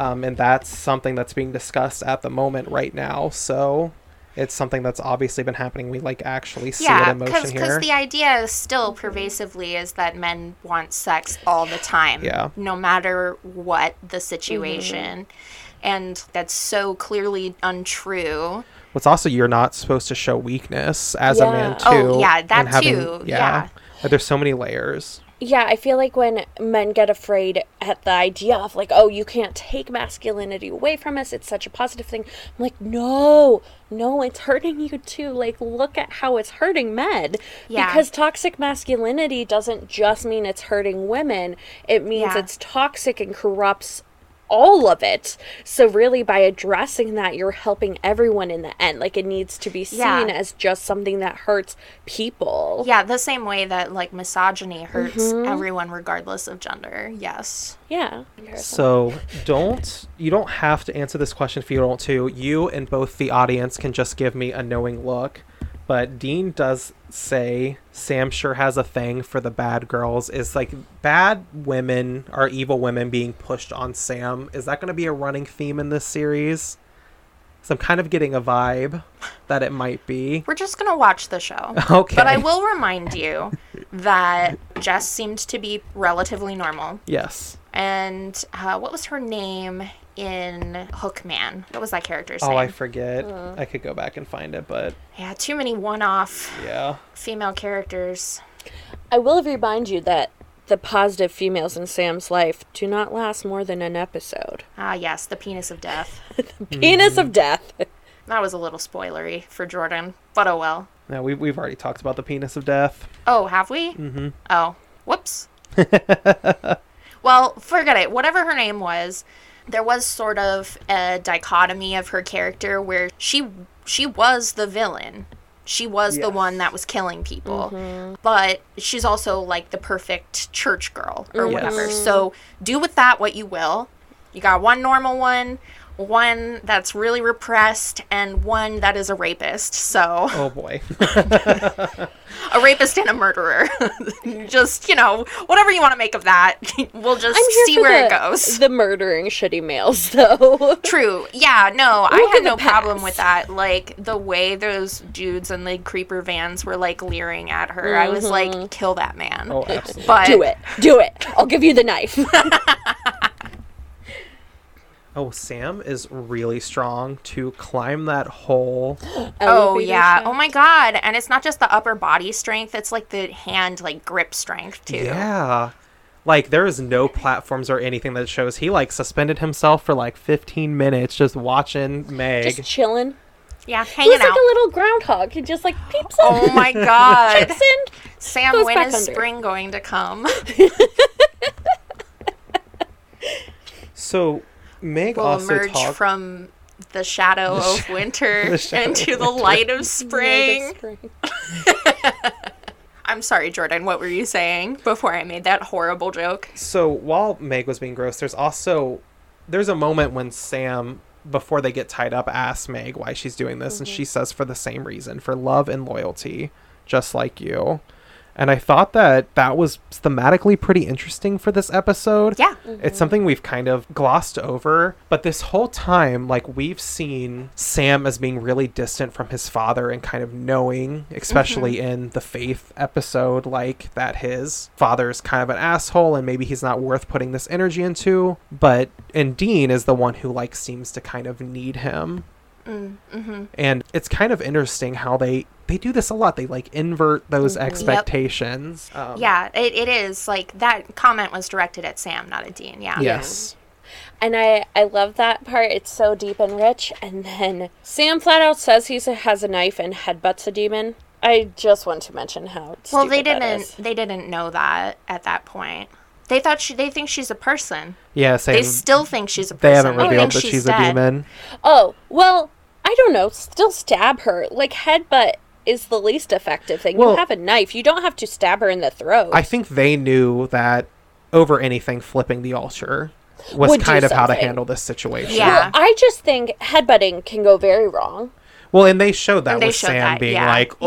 Um, and that's something that's being discussed at the moment right now. So it's something that's obviously been happening. We, like, actually see yeah, it in motion cause, here. Yeah, because the idea is still pervasively is that men want sex all the time. Yeah. No matter what the situation. Mm-hmm. And that's so clearly untrue. What's also, you're not supposed to show weakness as yeah. a man, too. Oh, yeah, that, having, too. Yeah. yeah. There's so many layers. Yeah, I feel like when men get afraid at the idea of, like, oh, you can't take masculinity away from us, it's such a positive thing. I'm like, no, no, it's hurting you too. Like, look at how it's hurting men. Yeah. Because toxic masculinity doesn't just mean it's hurting women. It means yeah. it's toxic and corrupts all of it. So really, by addressing that, you're helping everyone in the end. Like, it needs to be seen yeah. as just something that hurts people. Yeah, the same way that, like, misogyny hurts mm-hmm. everyone regardless of gender. Yes. Yeah. So don't, you don't have to answer this question if you don't to. You and both the audience can just give me a knowing look. But Dean does say Sam sure has a thing for the bad girls. It's like bad women or evil women being pushed on Sam. Is that going to be a running theme in this series? So I'm kind of getting a vibe that it might be. We're just going to watch the show. Okay. But I will remind you that Jess seemed to be relatively normal. Yes. And uh, what was her name in Hookman? What was that character's oh, name? Oh, I forget. Uh. I could go back and find it, but... Yeah, too many one-off yeah. female characters. I will remind you that the positive females in Sam's life do not last more than an episode. Ah, yes, the penis of death. the penis mm. of death. That was a little spoilery for Jordan, but oh well. No, we, we've already talked about the penis of death. Oh, have we? Mm-hmm. Oh, whoops. Well, forget it. Whatever her name was... There was sort of a dichotomy of her character where she she was the villain. She was yes. the one that was killing people. Mm-hmm. But she's also, like, the perfect church girl or yes. whatever. So do with that what you will. You got one normal one, one that's really repressed, and one that is a rapist. So oh boy. A rapist and a murderer. Just, you know, whatever you want to make of that. We'll just see where the, it goes. The murdering shitty males, though. True. Yeah, no, Look I had no past. problem with that. Like, the way those dudes in the creeper vans were, like, leering at her, mm-hmm. I was like, kill that man. Oh, absolutely. But... Do it. Do it. I'll give you the knife. Oh, Sam is really strong to climb that whole. Oh, yeah. Shaft. Oh, my God. And it's not just the upper body strength. It's like the hand, like grip strength, too. Yeah. Like, there is no platforms or anything that shows he, like, suspended himself for, like, fifteen minutes just watching Meg. Just chilling. Yeah, hanging He's out. He's like a little groundhog. He just, like, peeps up. Oh, my God. Peeps in. Sam, when is under. spring going to come? So, Meg will also emerge talk- from the shadow the sh- of winter the shadow into of winter. the light of spring. Light of spring. I'm sorry, Jordan. What were you saying before I made that horrible joke? So, while Meg was being gross, there's also... There's a moment when Sam, before they get tied up, asks Meg why she's doing this. Mm-hmm. And she says, for the same reason. For love and loyalty. Just like you. And I thought that that was thematically pretty interesting for this episode. Yeah. Mm-hmm. It's something we've kind of glossed over. But this whole time, like, we've seen Sam as being really distant from his father and kind of knowing, especially mm-hmm. in the Faith episode, like, that his father's kind of an asshole and maybe he's not worth putting this energy into. But, and Dean is the one who, like, seems to kind of need him. Mm-hmm. And it's kind of interesting how they they do this a lot. They like invert those expectations. Yep. Um, yeah, it, it is like that comment was directed at Sam, not at Dean. Yeah. Yes. And I, I love that part. It's so deep and rich. And then Sam flat out says he has a knife and headbutts a demon. I just want to mention how stupid well they didn't that is. They didn't know that at that point. They thought she. They think she's a person. Yeah, same. They still think she's a person. They haven't revealed they think that she's, she's a dead. demon. Oh well. I don't know, still stab her. Like, headbutt is the least effective thing. Well, you have a knife. You don't have to stab her in the throat. I think they knew that over anything, flipping the altar was Would kind of something. how to handle this situation. Yeah. Well, I just think headbutting can go very wrong. Well, and they showed that they with showed Sam that, being yeah. like, oh.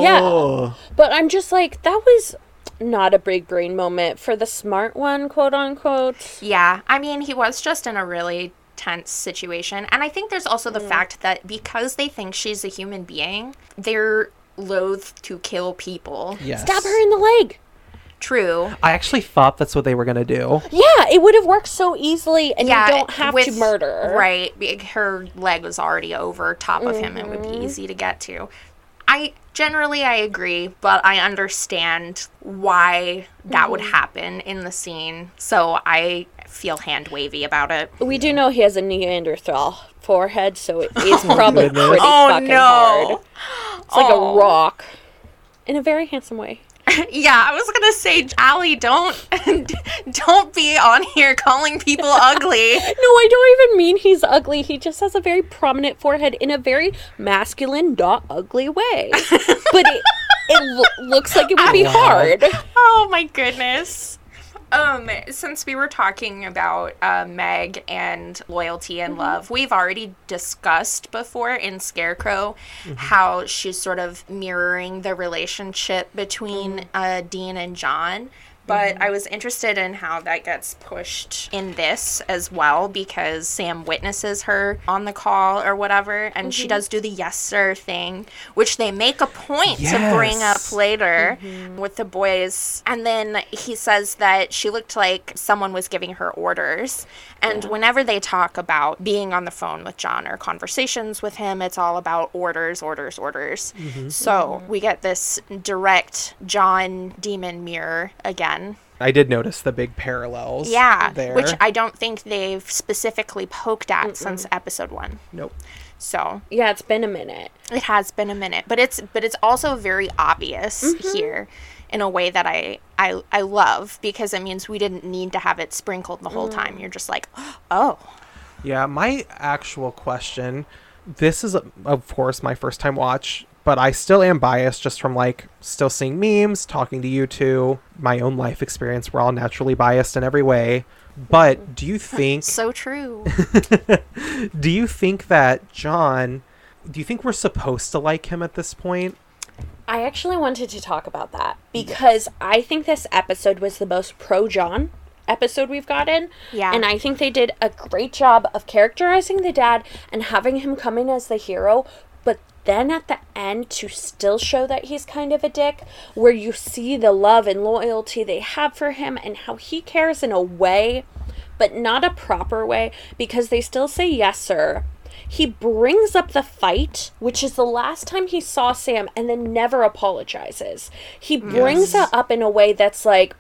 Yeah. But I'm just like, that was not a big brain moment for the smart one, quote unquote. Yeah. I mean, he was just in a really... tense situation. And I think there's also the mm. fact that because they think she's a human being, they're loath to kill people. Yes. Stab her in the leg. True. I actually thought that's what they were going to do. Yeah, it would have worked so easily and yeah, you don't have with, to murder. Right. Her leg was already over top of mm-hmm. him. It would be easy to get to. I generally, I agree, but I understand why that mm-hmm. would happen in the scene. So I feel hand wavy about it. We do know he has a Neanderthal forehead, so it is probably pretty oh, fucking no. hard. It's like oh. a rock. In a very handsome way. Yeah, I was gonna say, Allie, don't don't be on here calling people ugly. No, I don't even mean he's ugly. He just has a very prominent forehead in a very masculine, not ugly way. But it, it lo- looks like it would be hard. Oh my goodness. Um, since we were talking about uh, Meg and loyalty and mm-hmm. love, we've already discussed before in Scarecrow mm-hmm. how she's sort of mirroring the relationship between uh, Dean and John. But mm-hmm. I was interested in how that gets pushed in this as well, because Sam witnesses her on the call or whatever, and mm-hmm. she does do the yes sir thing, which they make a point yes. to bring up later mm-hmm. with the boys. And then he says that she looked like someone was giving her orders. And yeah. whenever they talk about being on the phone with John or conversations with him, it's all about orders, orders, orders. Mm-hmm. So mm-hmm. we get this direct John demon mirror again. I did notice the big parallels. Yeah, there. Which I don't think they've specifically poked at Mm-mm. since episode one. Nope. So yeah, it's been a minute. It has been a minute, but it's but it's also very obvious mm-hmm. here, in a way that I, I I love, because it means we didn't need to have it sprinkled the whole mm. time. You're just like, oh. Yeah. My actual question. This is of course my first time watch. But I still am biased just from, like, still seeing memes, talking to you two, my own life experience. We're all naturally biased in every way. But do you think... So true. Do you think that John... Do you think we're supposed to like him at this point? I actually wanted to talk about that. Because I think this episode was the most pro-John episode we've gotten. Yeah. And I think they did a great job of characterizing the dad and having him come in as the hero. But then at the end, to still show that he's kind of a dick, where you see the love and loyalty they have for him and how he cares in a way, but not a proper way, because they still say yes, sir. He brings up the fight, which is the last time he saw Sam, and then never apologizes. He brings yes. it up in a way that's like,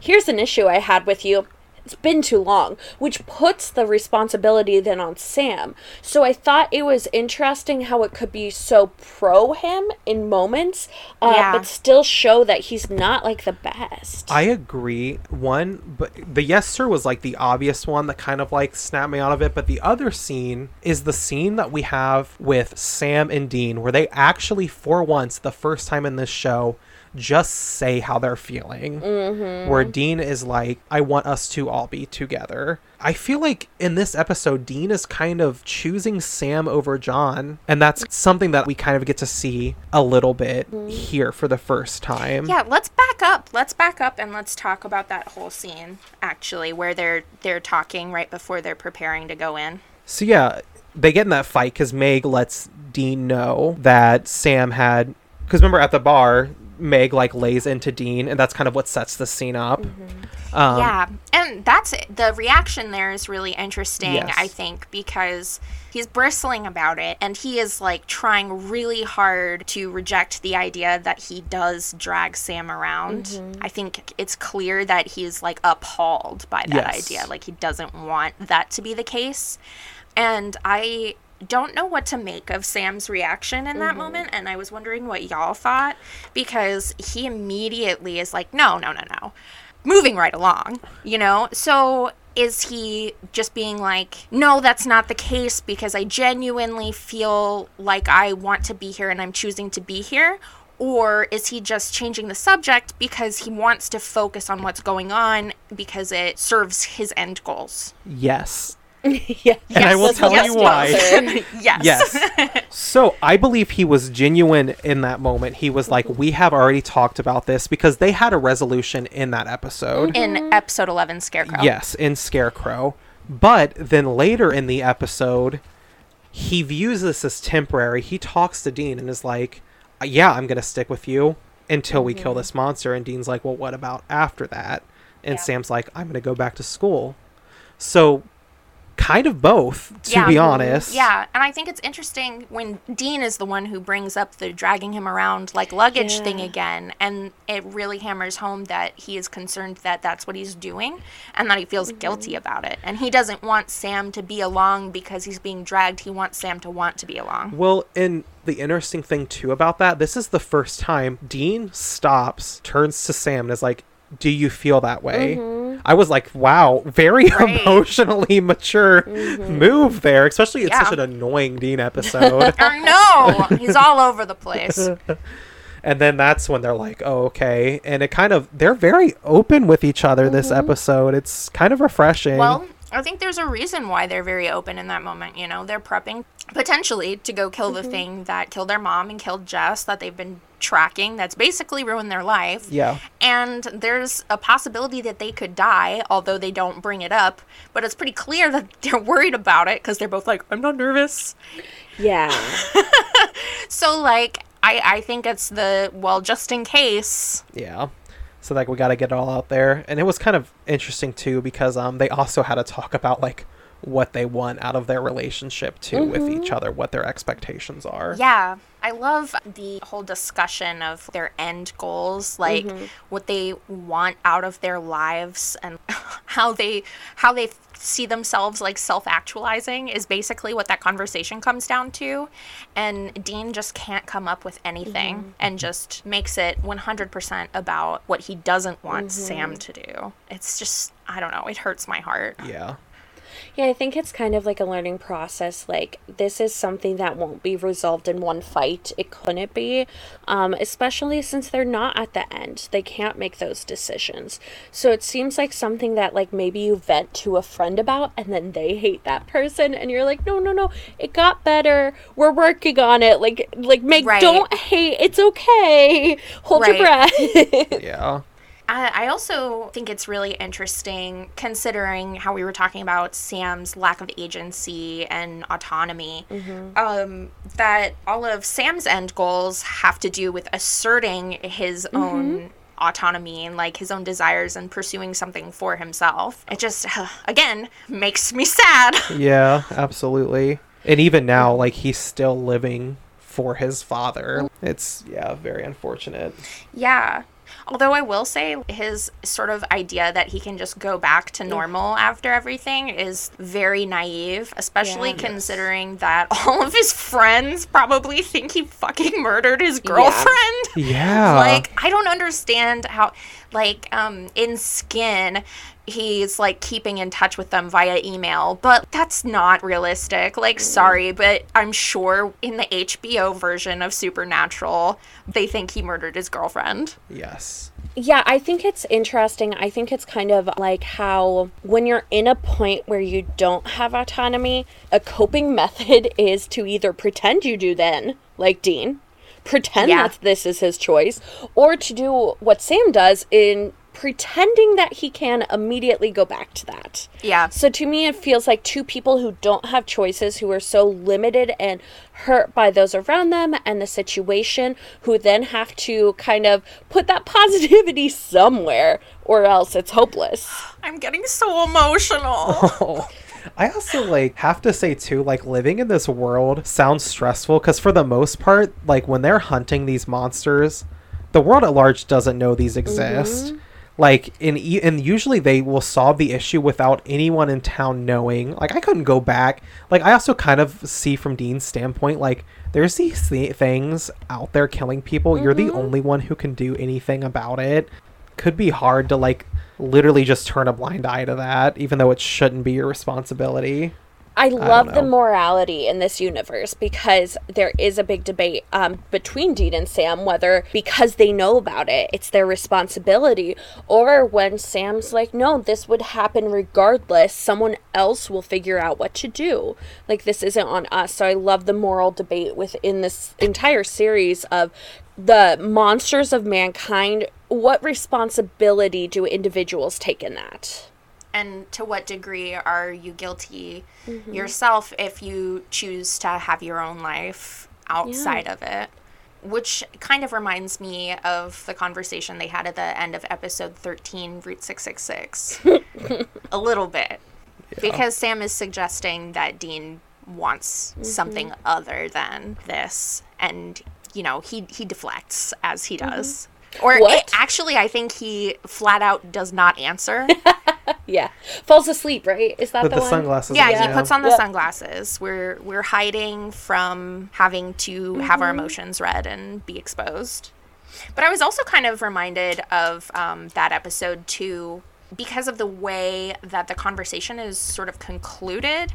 here's an issue I had with you. It's been too long, which puts the responsibility then on Sam. So I thought it was interesting how it could be so pro him in moments, uh, yeah. but still show that he's not like the best. I agree. One, but the yes sir was like the obvious one that kind of like snapped me out of it. But the other scene is the scene that we have with Sam and Dean, where they actually, for once, the first time in this show, just say how they're feeling. Mm-hmm. Where Dean is like, I want us to all be together. I feel like in this episode, Dean is kind of choosing Sam over John, and that's something that we kind of get to see a little bit mm-hmm. here for the first time. Yeah, let's back up. Let's back up and let's talk about that whole scene, actually, where they're they're talking right before they're preparing to go in. So yeah, they get in that fight because Meg lets Dean know that Sam had, because remember at the bar, Meg like lays into Dean, and that's kind of what sets the scene up. Mm-hmm. Um, yeah, and that's the reaction there is really interesting, yes. I think, because he's bristling about it, and he is like trying really hard to reject the idea that he does drag Sam around. Mm-hmm. I think it's clear that he's like appalled by that yes. idea, like he doesn't want that to be the case. And I don't know what to make of Sam's reaction in that mm-hmm. moment, and I was wondering what y'all thought, because he immediately is like, no, no, no, no, moving right along, you know? So is he just being like, no, that's not the case, because I genuinely feel like I want to be here and I'm choosing to be here? Or is he just changing the subject because he wants to focus on what's going on because it serves his end goals? Yes. Yes. And yes, I will tell yes, you why. Yes. Yes. So I believe he was genuine in that moment. He was like, we have already talked about this, because they had a resolution in that episode. In episode eleven, Scarecrow. Yes, in Scarecrow. But then later in the episode, he views this as temporary. He talks to Dean and is like, yeah, I'm going to stick with you until we mm-hmm. kill this monster. And Dean's like, well, what about after that? And yeah. Sam's like, I'm going to go back to school. So kind of both, to yeah. be honest. Yeah, and I think it's interesting when Dean is the one who brings up the dragging him around like luggage yeah. thing again, and it really hammers home that he is concerned that that's what he's doing and that he feels mm-hmm. guilty about it. And he doesn't want Sam to be along because he's being dragged. He wants Sam to want to be along. Well, and the interesting thing, too, about that, this is the first time Dean stops, turns to Sam, and is like, do you feel that way? Mm-hmm. I was like, wow, very right. emotionally mature mm-hmm. move there, especially it's yeah. such an annoying Dean episode. I know. He's all over the place. And then that's when they're like, oh, okay. And it kind of, they're very open with each other mm-hmm. this episode. It's kind of refreshing. Well, I think there's a reason why they're very open in that moment. You know, they're prepping potentially to go kill mm-hmm. the thing that killed their mom and killed Jess that they've been tracking, that's basically ruined their life. Yeah. And there's a possibility that they could die, although they don't bring it up. But it's pretty clear that they're worried about it because they're both like, I'm not nervous. Yeah. So, like, I, I think it's the, well, just in case. Yeah. So, like, we got to get it all out there. And it was kind of interesting, too, because um, they also had to talk about, like, what they want out of their relationship too mm-hmm. with each other, what their expectations are. Yeah. I love the whole discussion of their end goals, like mm-hmm. what they want out of their lives and how they how they see themselves like self-actualizing is basically what that conversation comes down to. And Dean just can't come up with anything mm-hmm. and just makes it one hundred percent about what he doesn't want mm-hmm. Sam to do. It's just, I don't know, it hurts my heart. Yeah. Yeah, I think it's kind of like a learning process. Like, this is something that won't be resolved in one fight. It couldn't be, um, especially since they're not at the end. They can't make those decisions. So it seems like something that, like, maybe you vent to a friend about, and then they hate that person, and you're like, no, no, no, it got better. We're working on it. Like, like, make right. don't hate. It's okay. Hold right. your breath. Yeah. I also think it's really interesting considering how we were talking about Sam's lack of agency and autonomy, mm-hmm. um, that all of Sam's end goals have to do with asserting his mm-hmm. own autonomy and like his own desires and pursuing something for himself. It just, again, makes me sad. Yeah, absolutely. And even now, like, he's still living for his father. It's, yeah, very unfortunate. Yeah. Although I will say his sort of idea that he can just go back to normal after everything is very naive, especially yeah, considering yes. that all of his friends probably think he fucking murdered his girlfriend. Yeah. yeah. Like, I don't understand how, like, um, in Skin, he's, like, keeping in touch with them via email, but that's not realistic. Like, sorry, but I'm sure in the H B O version of Supernatural, they think he murdered his girlfriend. Yes. Yeah, I think it's interesting. I think it's kind of like how when you're in a point where you don't have autonomy, a coping method is to either pretend you do then, like Dean, pretend yeah. that this is his choice, or to do what Sam does in pretending that he can immediately go back to that. Yeah. So to me, it feels like two people who don't have choices, who are so limited and hurt by those around them and the situation, who then have to kind of put that positivity somewhere or else it's hopeless. I'm getting so emotional. Oh. I also, like, have to say, too, like, living in this world sounds stressful because for the most part, like, when they're hunting these monsters, the world at large doesn't know these exist. Mm-hmm. Like, in, and usually they will solve the issue without anyone in town knowing. Like, I couldn't go back. Like, I also kind of see from Dean's standpoint, like, there's these th- things out there killing people. Mm-hmm. You're the only one who can do anything about it. Could be hard to, like, literally just turn a blind eye to that, even though it shouldn't be your responsibility. I love I the morality in this universe because there is a big debate um, between Dean and Sam whether, because they know about it, it's their responsibility, or when Sam's like, no, this would happen regardless. Someone else will figure out what to do. Like, this isn't on us. So I love the moral debate within this entire series of the monsters of mankind. What responsibility do individuals take in that? And to what degree are you guilty mm-hmm. yourself if you choose to have your own life outside yeah. of it? Which kind of reminds me of the conversation they had at the end of episode thirteen, Route six six six. A little bit. Yeah. Because Sam is suggesting that Dean wants mm-hmm. something other than this. And, you know, he, he deflects as he does. Mm-hmm. Or it, actually, I think he flat out does not answer. Yeah. Falls asleep, right? Is that With the, the one? Sunglasses. Yeah, yeah, he puts on the yep. sunglasses. We're we're hiding from having to mm-hmm. have our emotions read and be exposed. But I was also kind of reminded of um, that episode, too, because of the way that the conversation is sort of concluded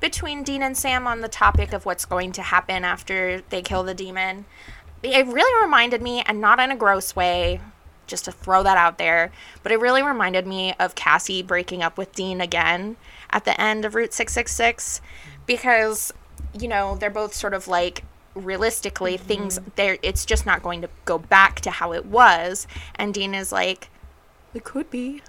between Dean and Sam on the topic of what's going to happen after they kill the demon. It really reminded me, and not in a gross way, just to throw that out there, but it really reminded me of Cassie breaking up with Dean again at the end of Route six six six, because, you know, they're both sort of like, realistically, mm-hmm. things, there, it's just not going to go back to how it was, and Dean is like, it could be,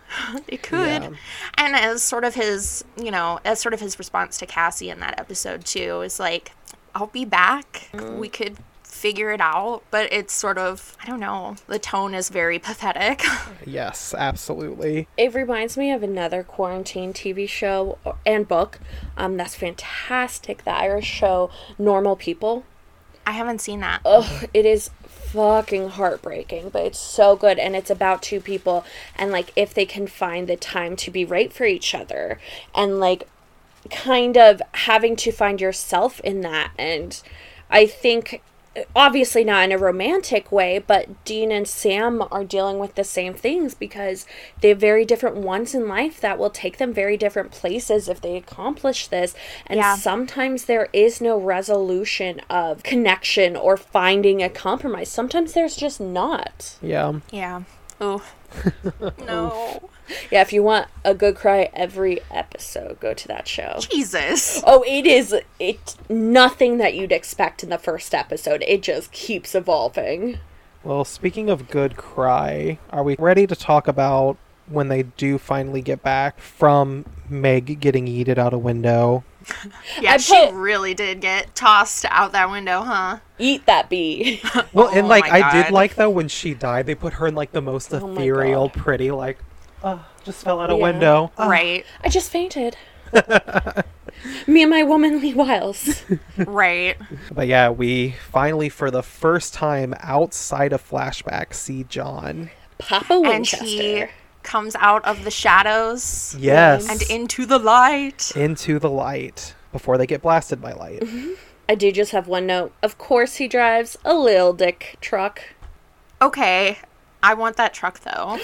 it could, yeah. and as sort of his, you know, as sort of his response to Cassie in that episode, too, is like, I'll be back, mm. we could figure it out, but it's sort of, I don't know, the tone is very pathetic. Yes, absolutely. It reminds me of another quarantine T V show and book um that's fantastic, the Irish show Normal People. I haven't seen that. Oh, it is fucking heartbreaking, but it's so good, and it's about two people and, like, if they can find the time to be right for each other and, like, kind of having to find yourself in that. And I think, obviously not in a romantic way, but Dean and Sam are dealing with the same things because they have very different wants in life that will take them very different places if they accomplish this. And yeah. sometimes there is no resolution of connection or finding a compromise. Sometimes there's just not. Yeah. Yeah. Oh. No. Yeah, if you want a good cry every episode, go to that show. Jesus. Oh, it is it nothing that you'd expect in the first episode. It just keeps evolving. Well, speaking of good cry, are we ready to talk about when they do finally get back from Meg getting yeeted out a window Yeah, put, she really did get tossed out that window, huh? Eat that bee. Well, oh, and like I did like though when she died, they put her in like the most oh ethereal, pretty like, oh, just fell out a yeah. window. Oh. Right. I just fainted. Me and my womanly wiles. Right. But yeah, we finally, for the first time outside of flashback, see John. Papa Winchester. And he comes out of the shadows. Yes. And into the light. Into the light. Before they get blasted by light. Mm-hmm. I do just have one note. Of course he drives a lil dick truck. Okay. I want that truck, though.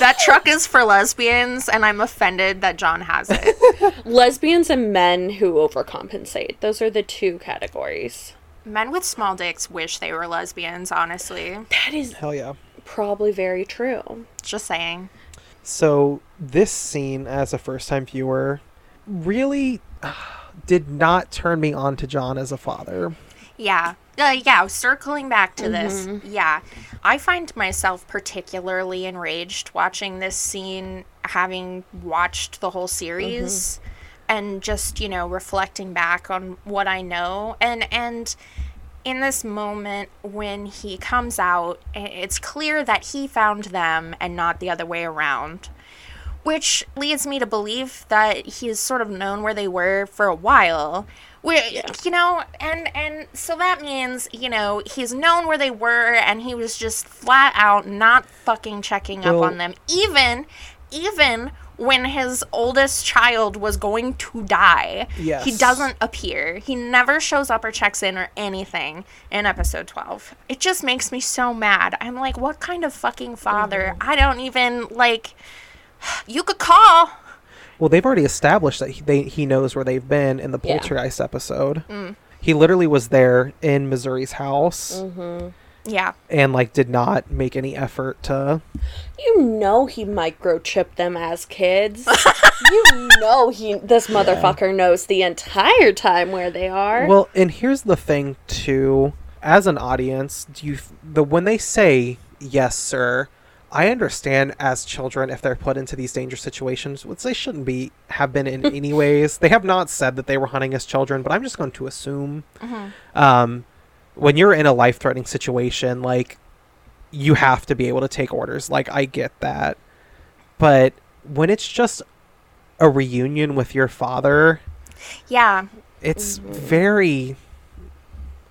That truck is for lesbians, and I'm offended that John has it. Lesbians and men who overcompensate. Those are the two categories. Men with small dicks wish they were lesbians, honestly. That is Hell yeah. probably very true. Just saying. So this scene, as a first-time viewer, really uh, did not turn me on to John as a father. Yeah. Uh, yeah, circling back to mm-hmm. this, yeah. I find myself particularly enraged watching this scene, having watched the whole series, mm-hmm. and just, you know, reflecting back on what I know. And, and in this moment when he comes out, it's clear that he found them and not the other way around. Which leads me to believe that he's sort of known where they were for a while. Where, yeah. You know, and, and so that means, you know, he's known where they were and he was just flat out not fucking checking well, up on them. Even, even when his oldest child was going to die, yes. he doesn't appear. He never shows up or checks in or anything in episode twelve. It just makes me so mad. I'm like, what kind of fucking father? Mm-hmm. I don't even, like... You could call. Well, they've already established that he, they, he knows where they've been in the Poltergeist yeah. episode. Mm. He literally was there in Missouri's house. Mm-hmm. Yeah. And, like, did not make any effort to... You know he microchipped them as kids. You know he this motherfucker yeah. knows the entire time where they are. Well, and here's the thing, too. As an audience, do you the when they say, yes, sir... I understand as children if they're put into these dangerous situations, which they shouldn't be, have been in any ways. They have not said that they were hunting as children, but I'm just going to assume uh-huh. um, when you're in a life-threatening situation, like, you have to be able to take orders. Like, I get that. But when it's just a reunion with your father, yeah, it's mm-hmm. very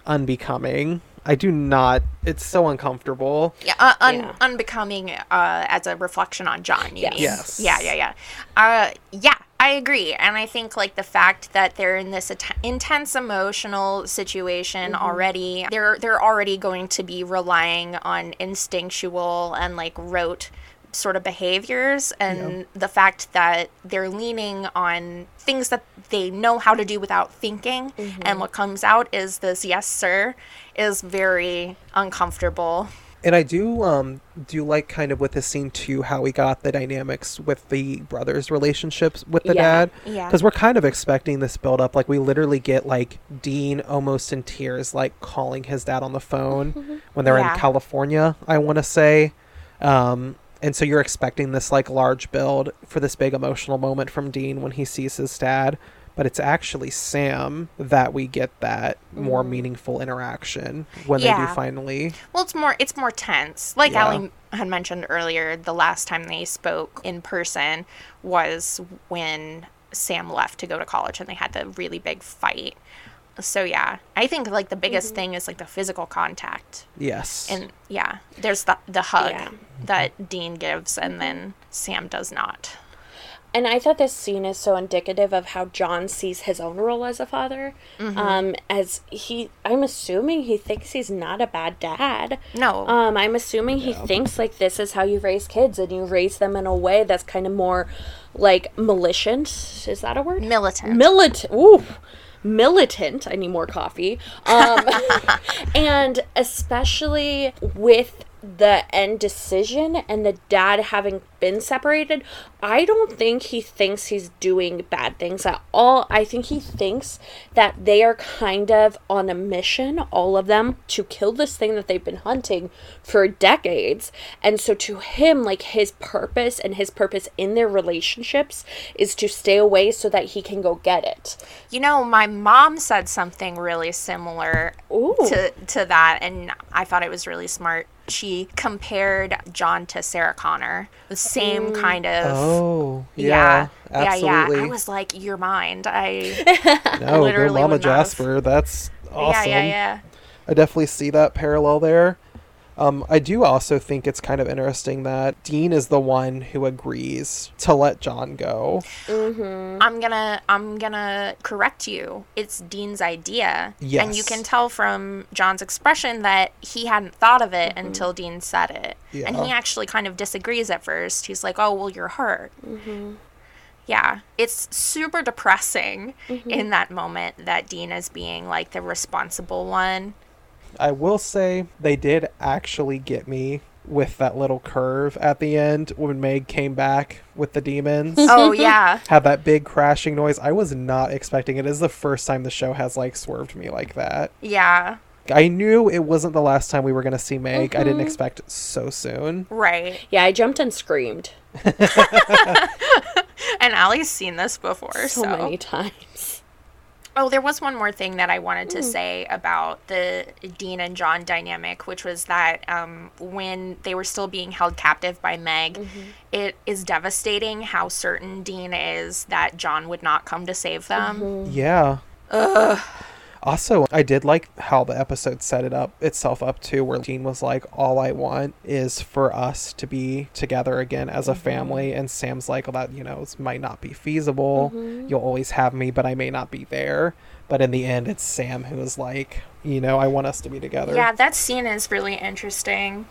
unbecoming. I do not. It's so uncomfortable. Yeah, uh, un- yeah. unbecoming uh, as a reflection on John. You yes. mean. yes. Yeah, yeah, yeah. Uh, yeah, I agree. And I think, like, the fact that they're in this at- intense emotional situation mm-hmm. already, they're they're already going to be relying on instinctual and, like, rote sort of behaviors. And yeah. the fact that they're leaning on things that they know how to do without thinking. Mm-hmm. And what comes out is this yes, sir. Is very uncomfortable. And I do um do like kind of with this scene too how we got the dynamics with the brothers' relationships with the yeah, dad. Yeah. Because we're kind of expecting this build up. Like, we literally get, like, Dean almost in tears, like, calling his dad on the phone mm-hmm. when they're yeah. in California, I wanna say. Um and so you're expecting this, like, large build for this big emotional moment from Dean when he sees his dad. But it's actually Sam that we get that more meaningful interaction when yeah. they do finally. Well, it's more it's more tense. Like yeah. Allie had mentioned earlier, the last time they spoke in person was when Sam left to go to college and they had the really big fight. So, yeah, I think, like, the biggest mm-hmm. thing is, like, the physical contact. Yes. And, yeah, there's the, the hug yeah. that Dean gives and then Sam does not. And I thought this scene is so indicative of how John sees his own role as a father. Mm-hmm. Um, as he, I'm assuming he thinks he's not a bad dad. No. Um, I'm assuming yeah. he thinks, like, this is how you raise kids, and you raise them in a way that's kind of more, like, militant. Is that a word? Militant. Militant. Ooh. Militant. I need more coffee. Um, and especially with the end decision and the dad having been separated, I don't think he thinks he's doing bad things at all. I think he thinks that they are kind of on a mission, all of them, to kill this thing that they've been hunting for decades. And so to him, like, his purpose and his purpose in their relationships is to stay away so that he can go get it. You know, my mom said something really similar to, to that, and I thought it was really smart. She compared John to Sarah Connor. The same mm. kind of... Oh, yeah. Yeah, absolutely. Yeah, yeah. I was like, your mind. I no, literally Mama Jasper. Have. That's awesome. Yeah, yeah, yeah. I definitely see that parallel there. Um, I do also think it's kind of interesting that Dean is the one who agrees to let John go. Mm-hmm. I'm gonna, I'm gonna correct you. It's Dean's idea. Yes. And you can tell from John's expression that he hadn't thought of it mm-hmm. until Dean said it. Yeah. And he actually kind of disagrees at first. He's like, oh, well, you're hurt. Mm-hmm. Yeah, it's super depressing mm-hmm. in that moment that Dean is being like the responsible one. I will say they did actually get me with that little curve at the end when Meg came back with the demons. Oh, yeah. Had that big crashing noise. I was not expecting it. It is the first time the show has, like, swerved me like that. Yeah. I knew it wasn't the last time we were going to see Meg. Mm-hmm. I didn't expect it so soon. Right. Yeah, I jumped and screamed. And Allie's seen this before. So, so many times. Oh, there was one more thing that I wanted to mm. say about the Dean and John dynamic, which was that um, when they were still being held captive by Meg, mm-hmm. it is devastating how certain Dean is that John would not come to save them. Mm-hmm. Yeah. Ugh. Also, I did like how the episode set it up itself up to where Dean was like, all I want is for us to be together again as a family. And Sam's like, well, that, you know, might not be feasible. Mm-hmm. You'll always have me, but I may not be there. But in the end, it's Sam who is like, you know, I want us to be together. Yeah, that scene is really interesting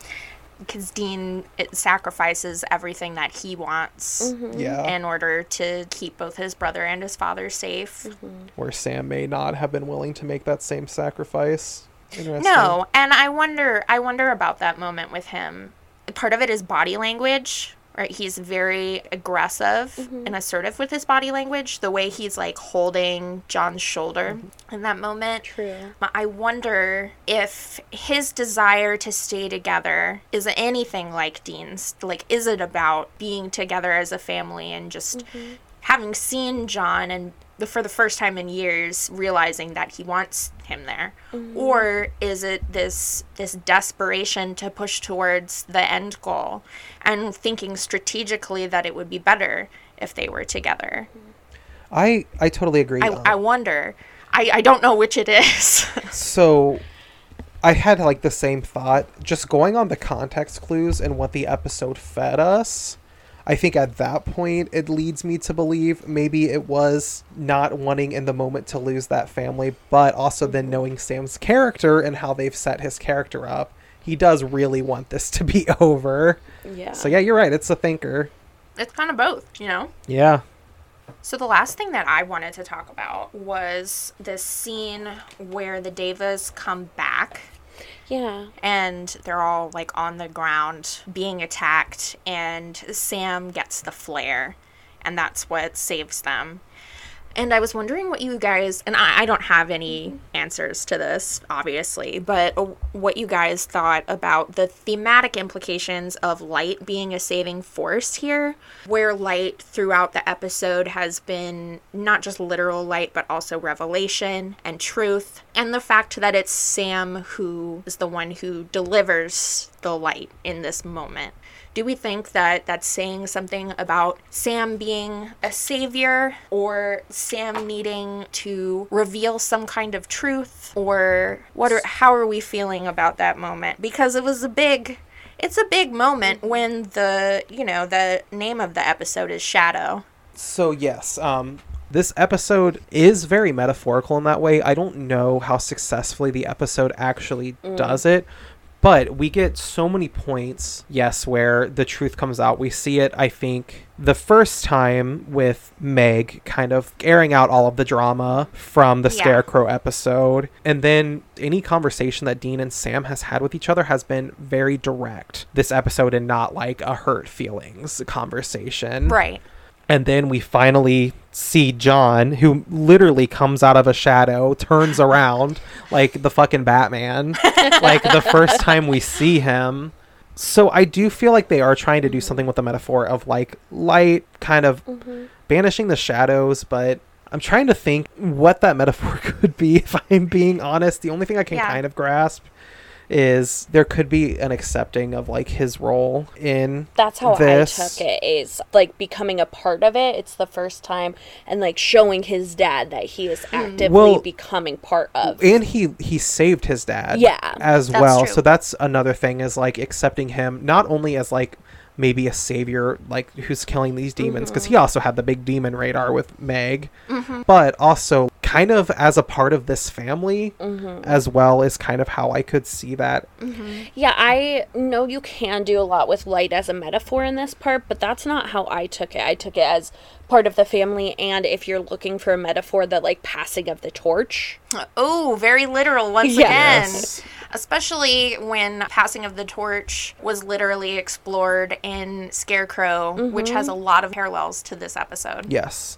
because Dean it sacrifices everything that he wants mm-hmm. yeah. in order to keep both his brother and his father safe. Mm-hmm. Where Sam may not have been willing to make that same sacrifice. No, and I wonder I wonder about that moment with him. Part of it is body language, right? He's very aggressive mm-hmm. and assertive with his body language, the way he's, like, holding John's shoulder mm-hmm. in that moment. True. I wonder if his desire to stay together is anything like Dean's. Like, is it about being together as a family and just mm-hmm. having seen John and for the first time in years realizing that he wants him there mm-hmm. or is it this this desperation to push towards the end goal and thinking strategically that it would be better if they were together? I I totally agree. I, I wonder I, I don't know which it is. So I had like the same thought just going on the context clues and what the episode fed us. I think at that point, it leads me to believe maybe it was not wanting in the moment to lose that family, but also then knowing Sam's character and how they've set his character up. He does really want this to be over. Yeah. So yeah, you're right. It's a thinker. It's kind of both, you know? Yeah. So the last thing that I wanted to talk about was this scene where the Devas come back. Yeah. And they're all, like, on the ground being attacked, and Sam gets the flare, and that's what saves them. And I was wondering what you guys, and I, I don't have any answers to this, obviously, but uh, what you guys thought about the thematic implications of light being a saving force here, where light throughout the episode has been not just literal light, but also revelation and truth, and the fact that it's Sam who is the one who delivers the light in this moment. Do we think that that's saying something about Sam being a savior, or Sam needing to reveal some kind of truth, or what? Are, how are we feeling about that moment? Because it was a big, it's a big moment when the, you know, the name of the episode is Shadow. So yes, um, this episode is very metaphorical in that way. I don't know how successfully the episode actually mm. does it. But we get so many points, yes, where the truth comes out. We see it, I think, the first time with Meg kind of airing out all of the drama from the yeah. Scarecrow episode. And then any conversation that Dean and Sam has had with each other has been very direct this episode, and not like a hurt feelings conversation. Right. And then we finally see John, who literally comes out of a shadow, turns around like the fucking Batman, like the first time we see him. So I do feel like they are trying to do something with the metaphor of like light kind of mm-hmm. banishing the shadows. But I'm trying to think what that metaphor could be, if I'm being honest. The only thing I can yeah. kind of grasp is there could be an accepting of like his role in that's how this. I took it is like becoming a part of it. It's the first time, and like showing his dad that he is actively well, becoming part of, and he he saved his dad yeah as well true. So that's another thing, is like accepting him not only as like maybe a savior, like who's killing these demons, because mm-hmm. he also had the big demon radar with Meg, mm-hmm. but also kind of as a part of this family mm-hmm. as well, is kind of how I could see that. Mm-hmm. Yeah, I know you can do a lot with light as a metaphor in this part, but that's not how I took it. I took it as part of the family, and if you're looking for a metaphor, that like passing of the torch. Oh, very literal once yeah. again. Yes. Especially when passing of the torch was literally explored in Scarecrow, mm-hmm. which has a lot of parallels to this episode. Yes.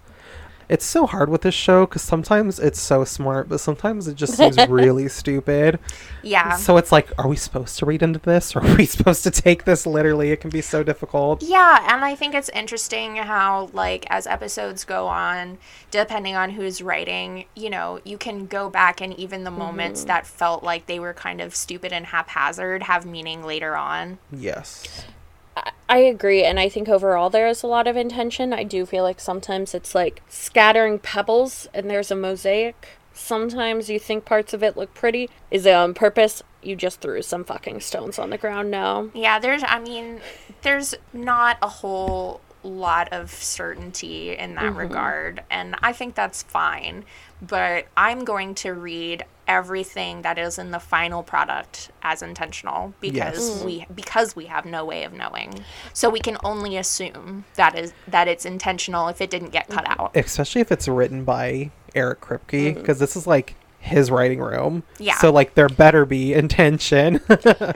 It's so hard with this show, because sometimes it's so smart, but sometimes it just seems really stupid. Yeah. So it's like, are we supposed to read into this? Or are we supposed to take this literally? It can be so difficult. Yeah, and I think it's interesting how, like, as episodes go on, depending on who's writing, you know, you can go back, and even the moments mm-hmm. that felt like they were kind of stupid and haphazard have meaning later on. Yes. I agree, and I think overall there is a lot of intention. I do feel like sometimes it's like scattering pebbles and there's a mosaic. Sometimes you think parts of it look pretty. Is it on purpose? You just threw some fucking stones on the ground now. Yeah, there's, I mean, there's not a whole lot of certainty in that mm-hmm. regard, and I think that's fine. But I'm going to read everything that is in the final product as intentional, because yes. we because we have no way of knowing. So we can only assume that is that it's intentional if it didn't get cut out. Especially if it's written by Eric Kripke, because mm-hmm. this is like his writing room. Yeah. So like there better be intention.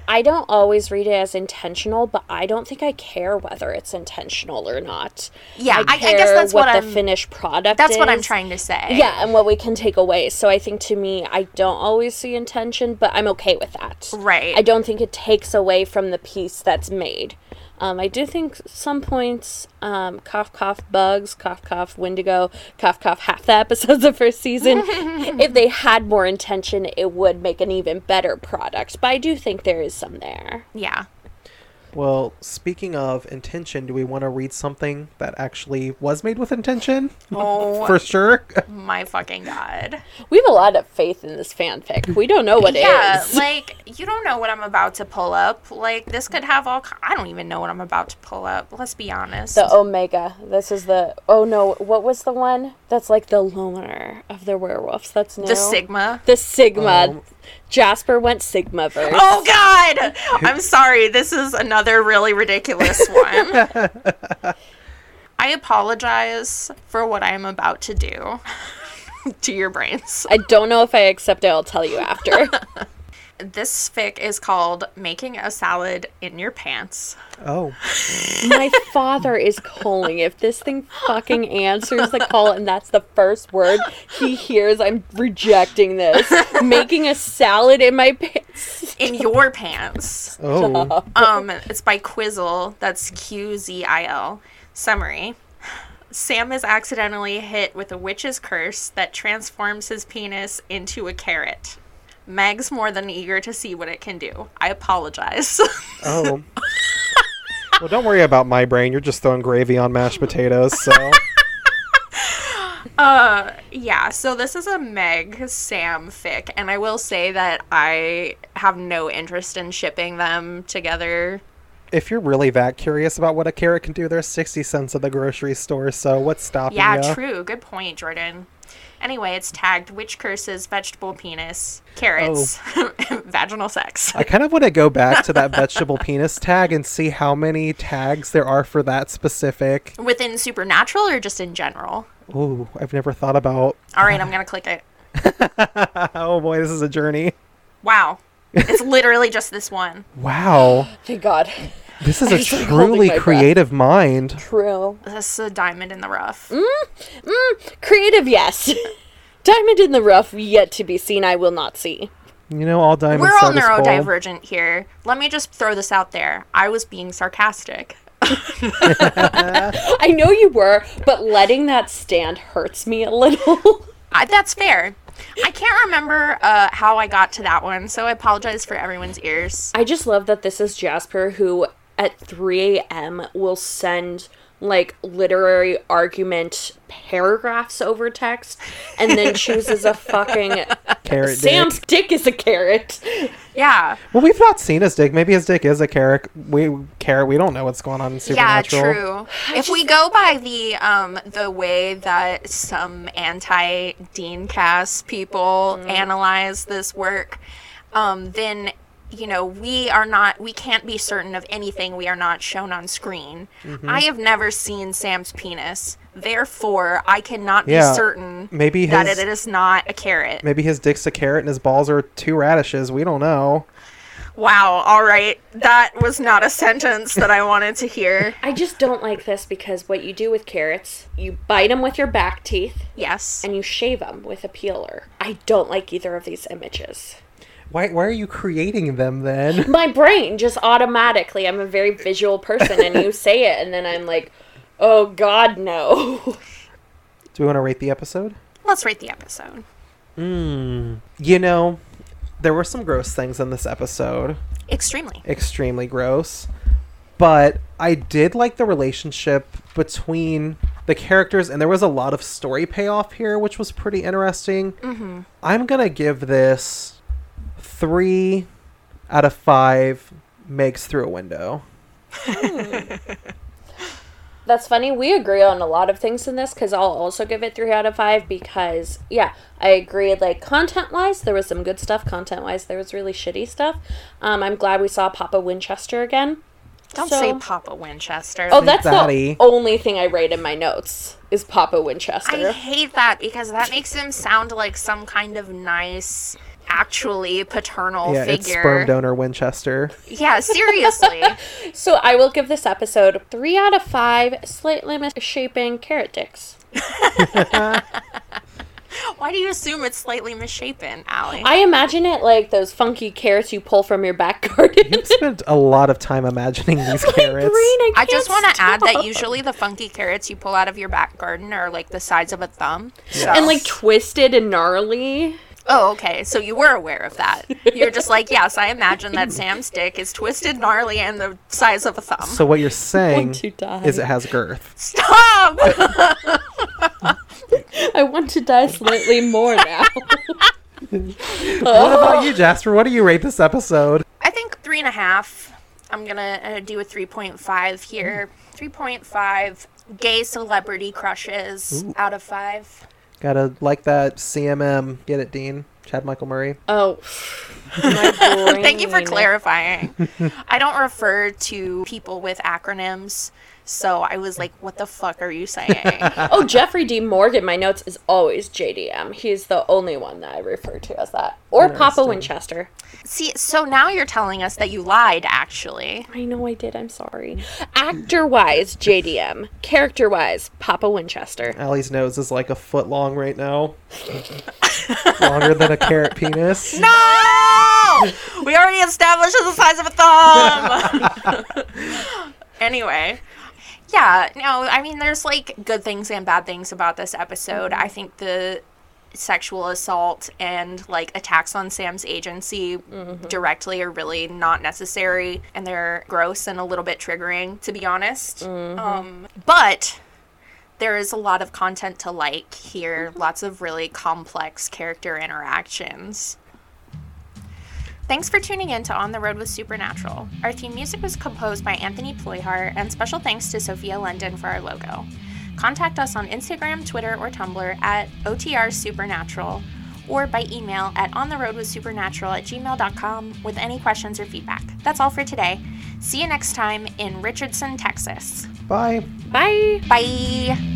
I don't always read it as intentional, but I don't think I care whether it's intentional or not. Yeah, I, I, care I guess that's what, what the I'm, finished product that's is. That's what I'm trying to say. Yeah, and what we can take away. So I think to me, I don't always see intention, but I'm okay with that. Right. I don't think it takes away from the piece that's made. Um, I do think some points, um, cough, cough, bugs, cough, cough, Wendigo, cough, cough, half the episodes of first season. If they had more intention, it would make an even better product. But I do think there is some there. Yeah. Well, speaking of intention, do we want to read something that actually was made with intention? Oh. For sure. My fucking God. We have a lot of faith in this fanfic. We don't know what yeah, it is. Yeah, like, you don't know what I'm about to pull up. Like, this could have all... Co- I don't even know what I'm about to pull up. Let's be honest. The Omega. This is the... Oh, no. What was the one? That's like the loner of the werewolves. That's new. The Sigma. The Sigma. Um, Jasper went Sigma-verse. Oh, God! I'm sorry. This is another really ridiculous one. I apologize for what I am about to do to your brains. I don't know if I accept it. I'll tell you after. This fic is called Making a Salad in Your Pants. Oh. My father is calling. If this thing fucking answers the call and that's the first word he hears, I'm rejecting this. Making a salad in my pants. In your pants. Oh. Stop. Um, it's by Quizzle. That's Q Z I L. Summary. Sam is accidentally hit with a witch's curse that transforms his penis into a carrot. Meg's more than eager to see what it can do. I apologize. Oh. Well, don't worry about my brain. You're just throwing gravy on mashed potatoes, so. uh, yeah, so this is a Meg Sam fic, and I will say that I have no interest in shipping them together if you're really that curious about what a carrot can do, there's sixty cents at the grocery store, so what's stopping you? Yeah, ya? True. Good point, Jordan. Anyway, it's tagged, witch curses, vegetable penis, carrots, oh. vaginal sex. I kind of want to go back to that vegetable penis tag and see how many tags there are for that specific. Within supernatural or just in general? Ooh, I've never thought about... All right, I'm going to click it. Oh boy, this is a journey. Wow. It's literally just this one. Wow. Thank God. This is I'm a truly creative breath. mind. True. This is a diamond in the rough. Mm, mm, creative, yes. Diamond in the rough, yet to be seen, I will not see. You know, all diamonds We're all neurodivergent bold. Here. Let me just throw this out there. I was being sarcastic. I know you were, but letting that stand hurts me a little. I, that's fair. I can't remember uh, how I got to that one, so I apologize for everyone's ears. I just love that this is Jasper, who at three a.m. will send, like, literary argument paragraphs over text, and then chooses a fucking... Carrot Sam's dick. dick is a carrot. Yeah. Well, we've not seen his dick. Maybe his dick is a carrot. We carrot. We don't know what's going on in Supernatural. Yeah, true. I if just... we go by the um, the way that some anti-Dean Cass people mm. analyze this work, um, then... you know, we are not, we can't be certain of anything we are not shown on screen. Mm-hmm. I have never seen Sam's penis. Therefore, I cannot yeah. be certain maybe his, that it is not a carrot. Maybe his dick's a carrot and his balls are two radishes. We don't know. Wow. All right. That was not a sentence that I wanted to hear. I just don't like this because what you do with carrots, you bite them with your back teeth. Yes. And you shave them with a peeler. I don't like either of these images. Why why are you creating them then? My brain just automatically. I'm a very visual person, and you say it, and then I'm like, oh, God, no. Do we want to rate the episode? Let's rate the episode. Mm. You know, there were some gross things in this episode. Extremely. Extremely gross. But I did like the relationship between the characters, and there was a lot of story payoff here, which was pretty interesting. Mm-hmm. I'm going to give this... Three out of five Megs through a window. Hmm. That's funny. We agree on a lot of things in this because I'll also give it three out of five because, yeah, I agree. Like, content-wise, there was some good stuff. Content-wise, there was really shitty stuff. Um, I'm glad we saw Papa Winchester again. Don't so, say Papa Winchester. Oh, that's Daddy. The only thing I write in my notes is Papa Winchester. I hate that because that makes him sound like some kind of nice... actually paternal yeah, figure. It's sperm donor Winchester. Yeah, seriously. So I will give this episode three out of five slightly misshapen carrot dicks. Why do you assume it's slightly misshapen, Allie? I imagine it like those funky carrots you pull from your back garden. You've spent a lot of time imagining these carrots. My brain, I, I just want to add that usually the funky carrots you pull out of your back garden are like the size of a thumb. Yeah. So. And like twisted and gnarly. Oh, okay. So you were aware of that. You're just like, yes, I imagine that Sam's dick is twisted, gnarly, and the size of a thumb. So what you're saying is it has girth. Stop! I want to die slightly more now. What about you, Jasper? What do you rate this episode? I think three and a half. I'm going to uh, do a three point five here. three point five gay celebrity crushes Ooh. Out of five. Gotta like that C M M. Get it, Dean? Chad Michael Murray. Oh. Thank you for clarifying. I don't refer to people with acronyms, so I was like, what the fuck are you saying? Oh, Jeffrey D. Morgan, my notes, is always J D M. He's the only one that I refer to as that. Or Papa Winchester. See, so now you're telling us that you lied, actually. I know I did. I'm sorry. Actor-wise, J D M. Character-wise, Papa Winchester. Allie's nose is like a foot long right now. Longer than a carrot penis. No! We already established it's the size of a thumb! Anyway... Yeah, no, I mean, there's, like, good things and bad things about this episode. I think the sexual assault and, like, attacks on Sam's agency mm-hmm. directly are really not necessary, and they're gross and a little bit triggering, to be honest. Mm-hmm. Um, but there is a lot of content to like here, mm-hmm. lots of really complex character interactions. Thanks for tuning in to On the Road with Supernatural. Our theme music was composed by Anthony Ployhart, and special thanks to Sophia London for our logo. Contact us on Instagram, Twitter, or Tumblr at O T R Supernatural, or by email at ontheroadwithsupernatural at gmail dot com with any questions or feedback. That's all for today. See you next time in Richardson, Texas. Bye. Bye. Bye.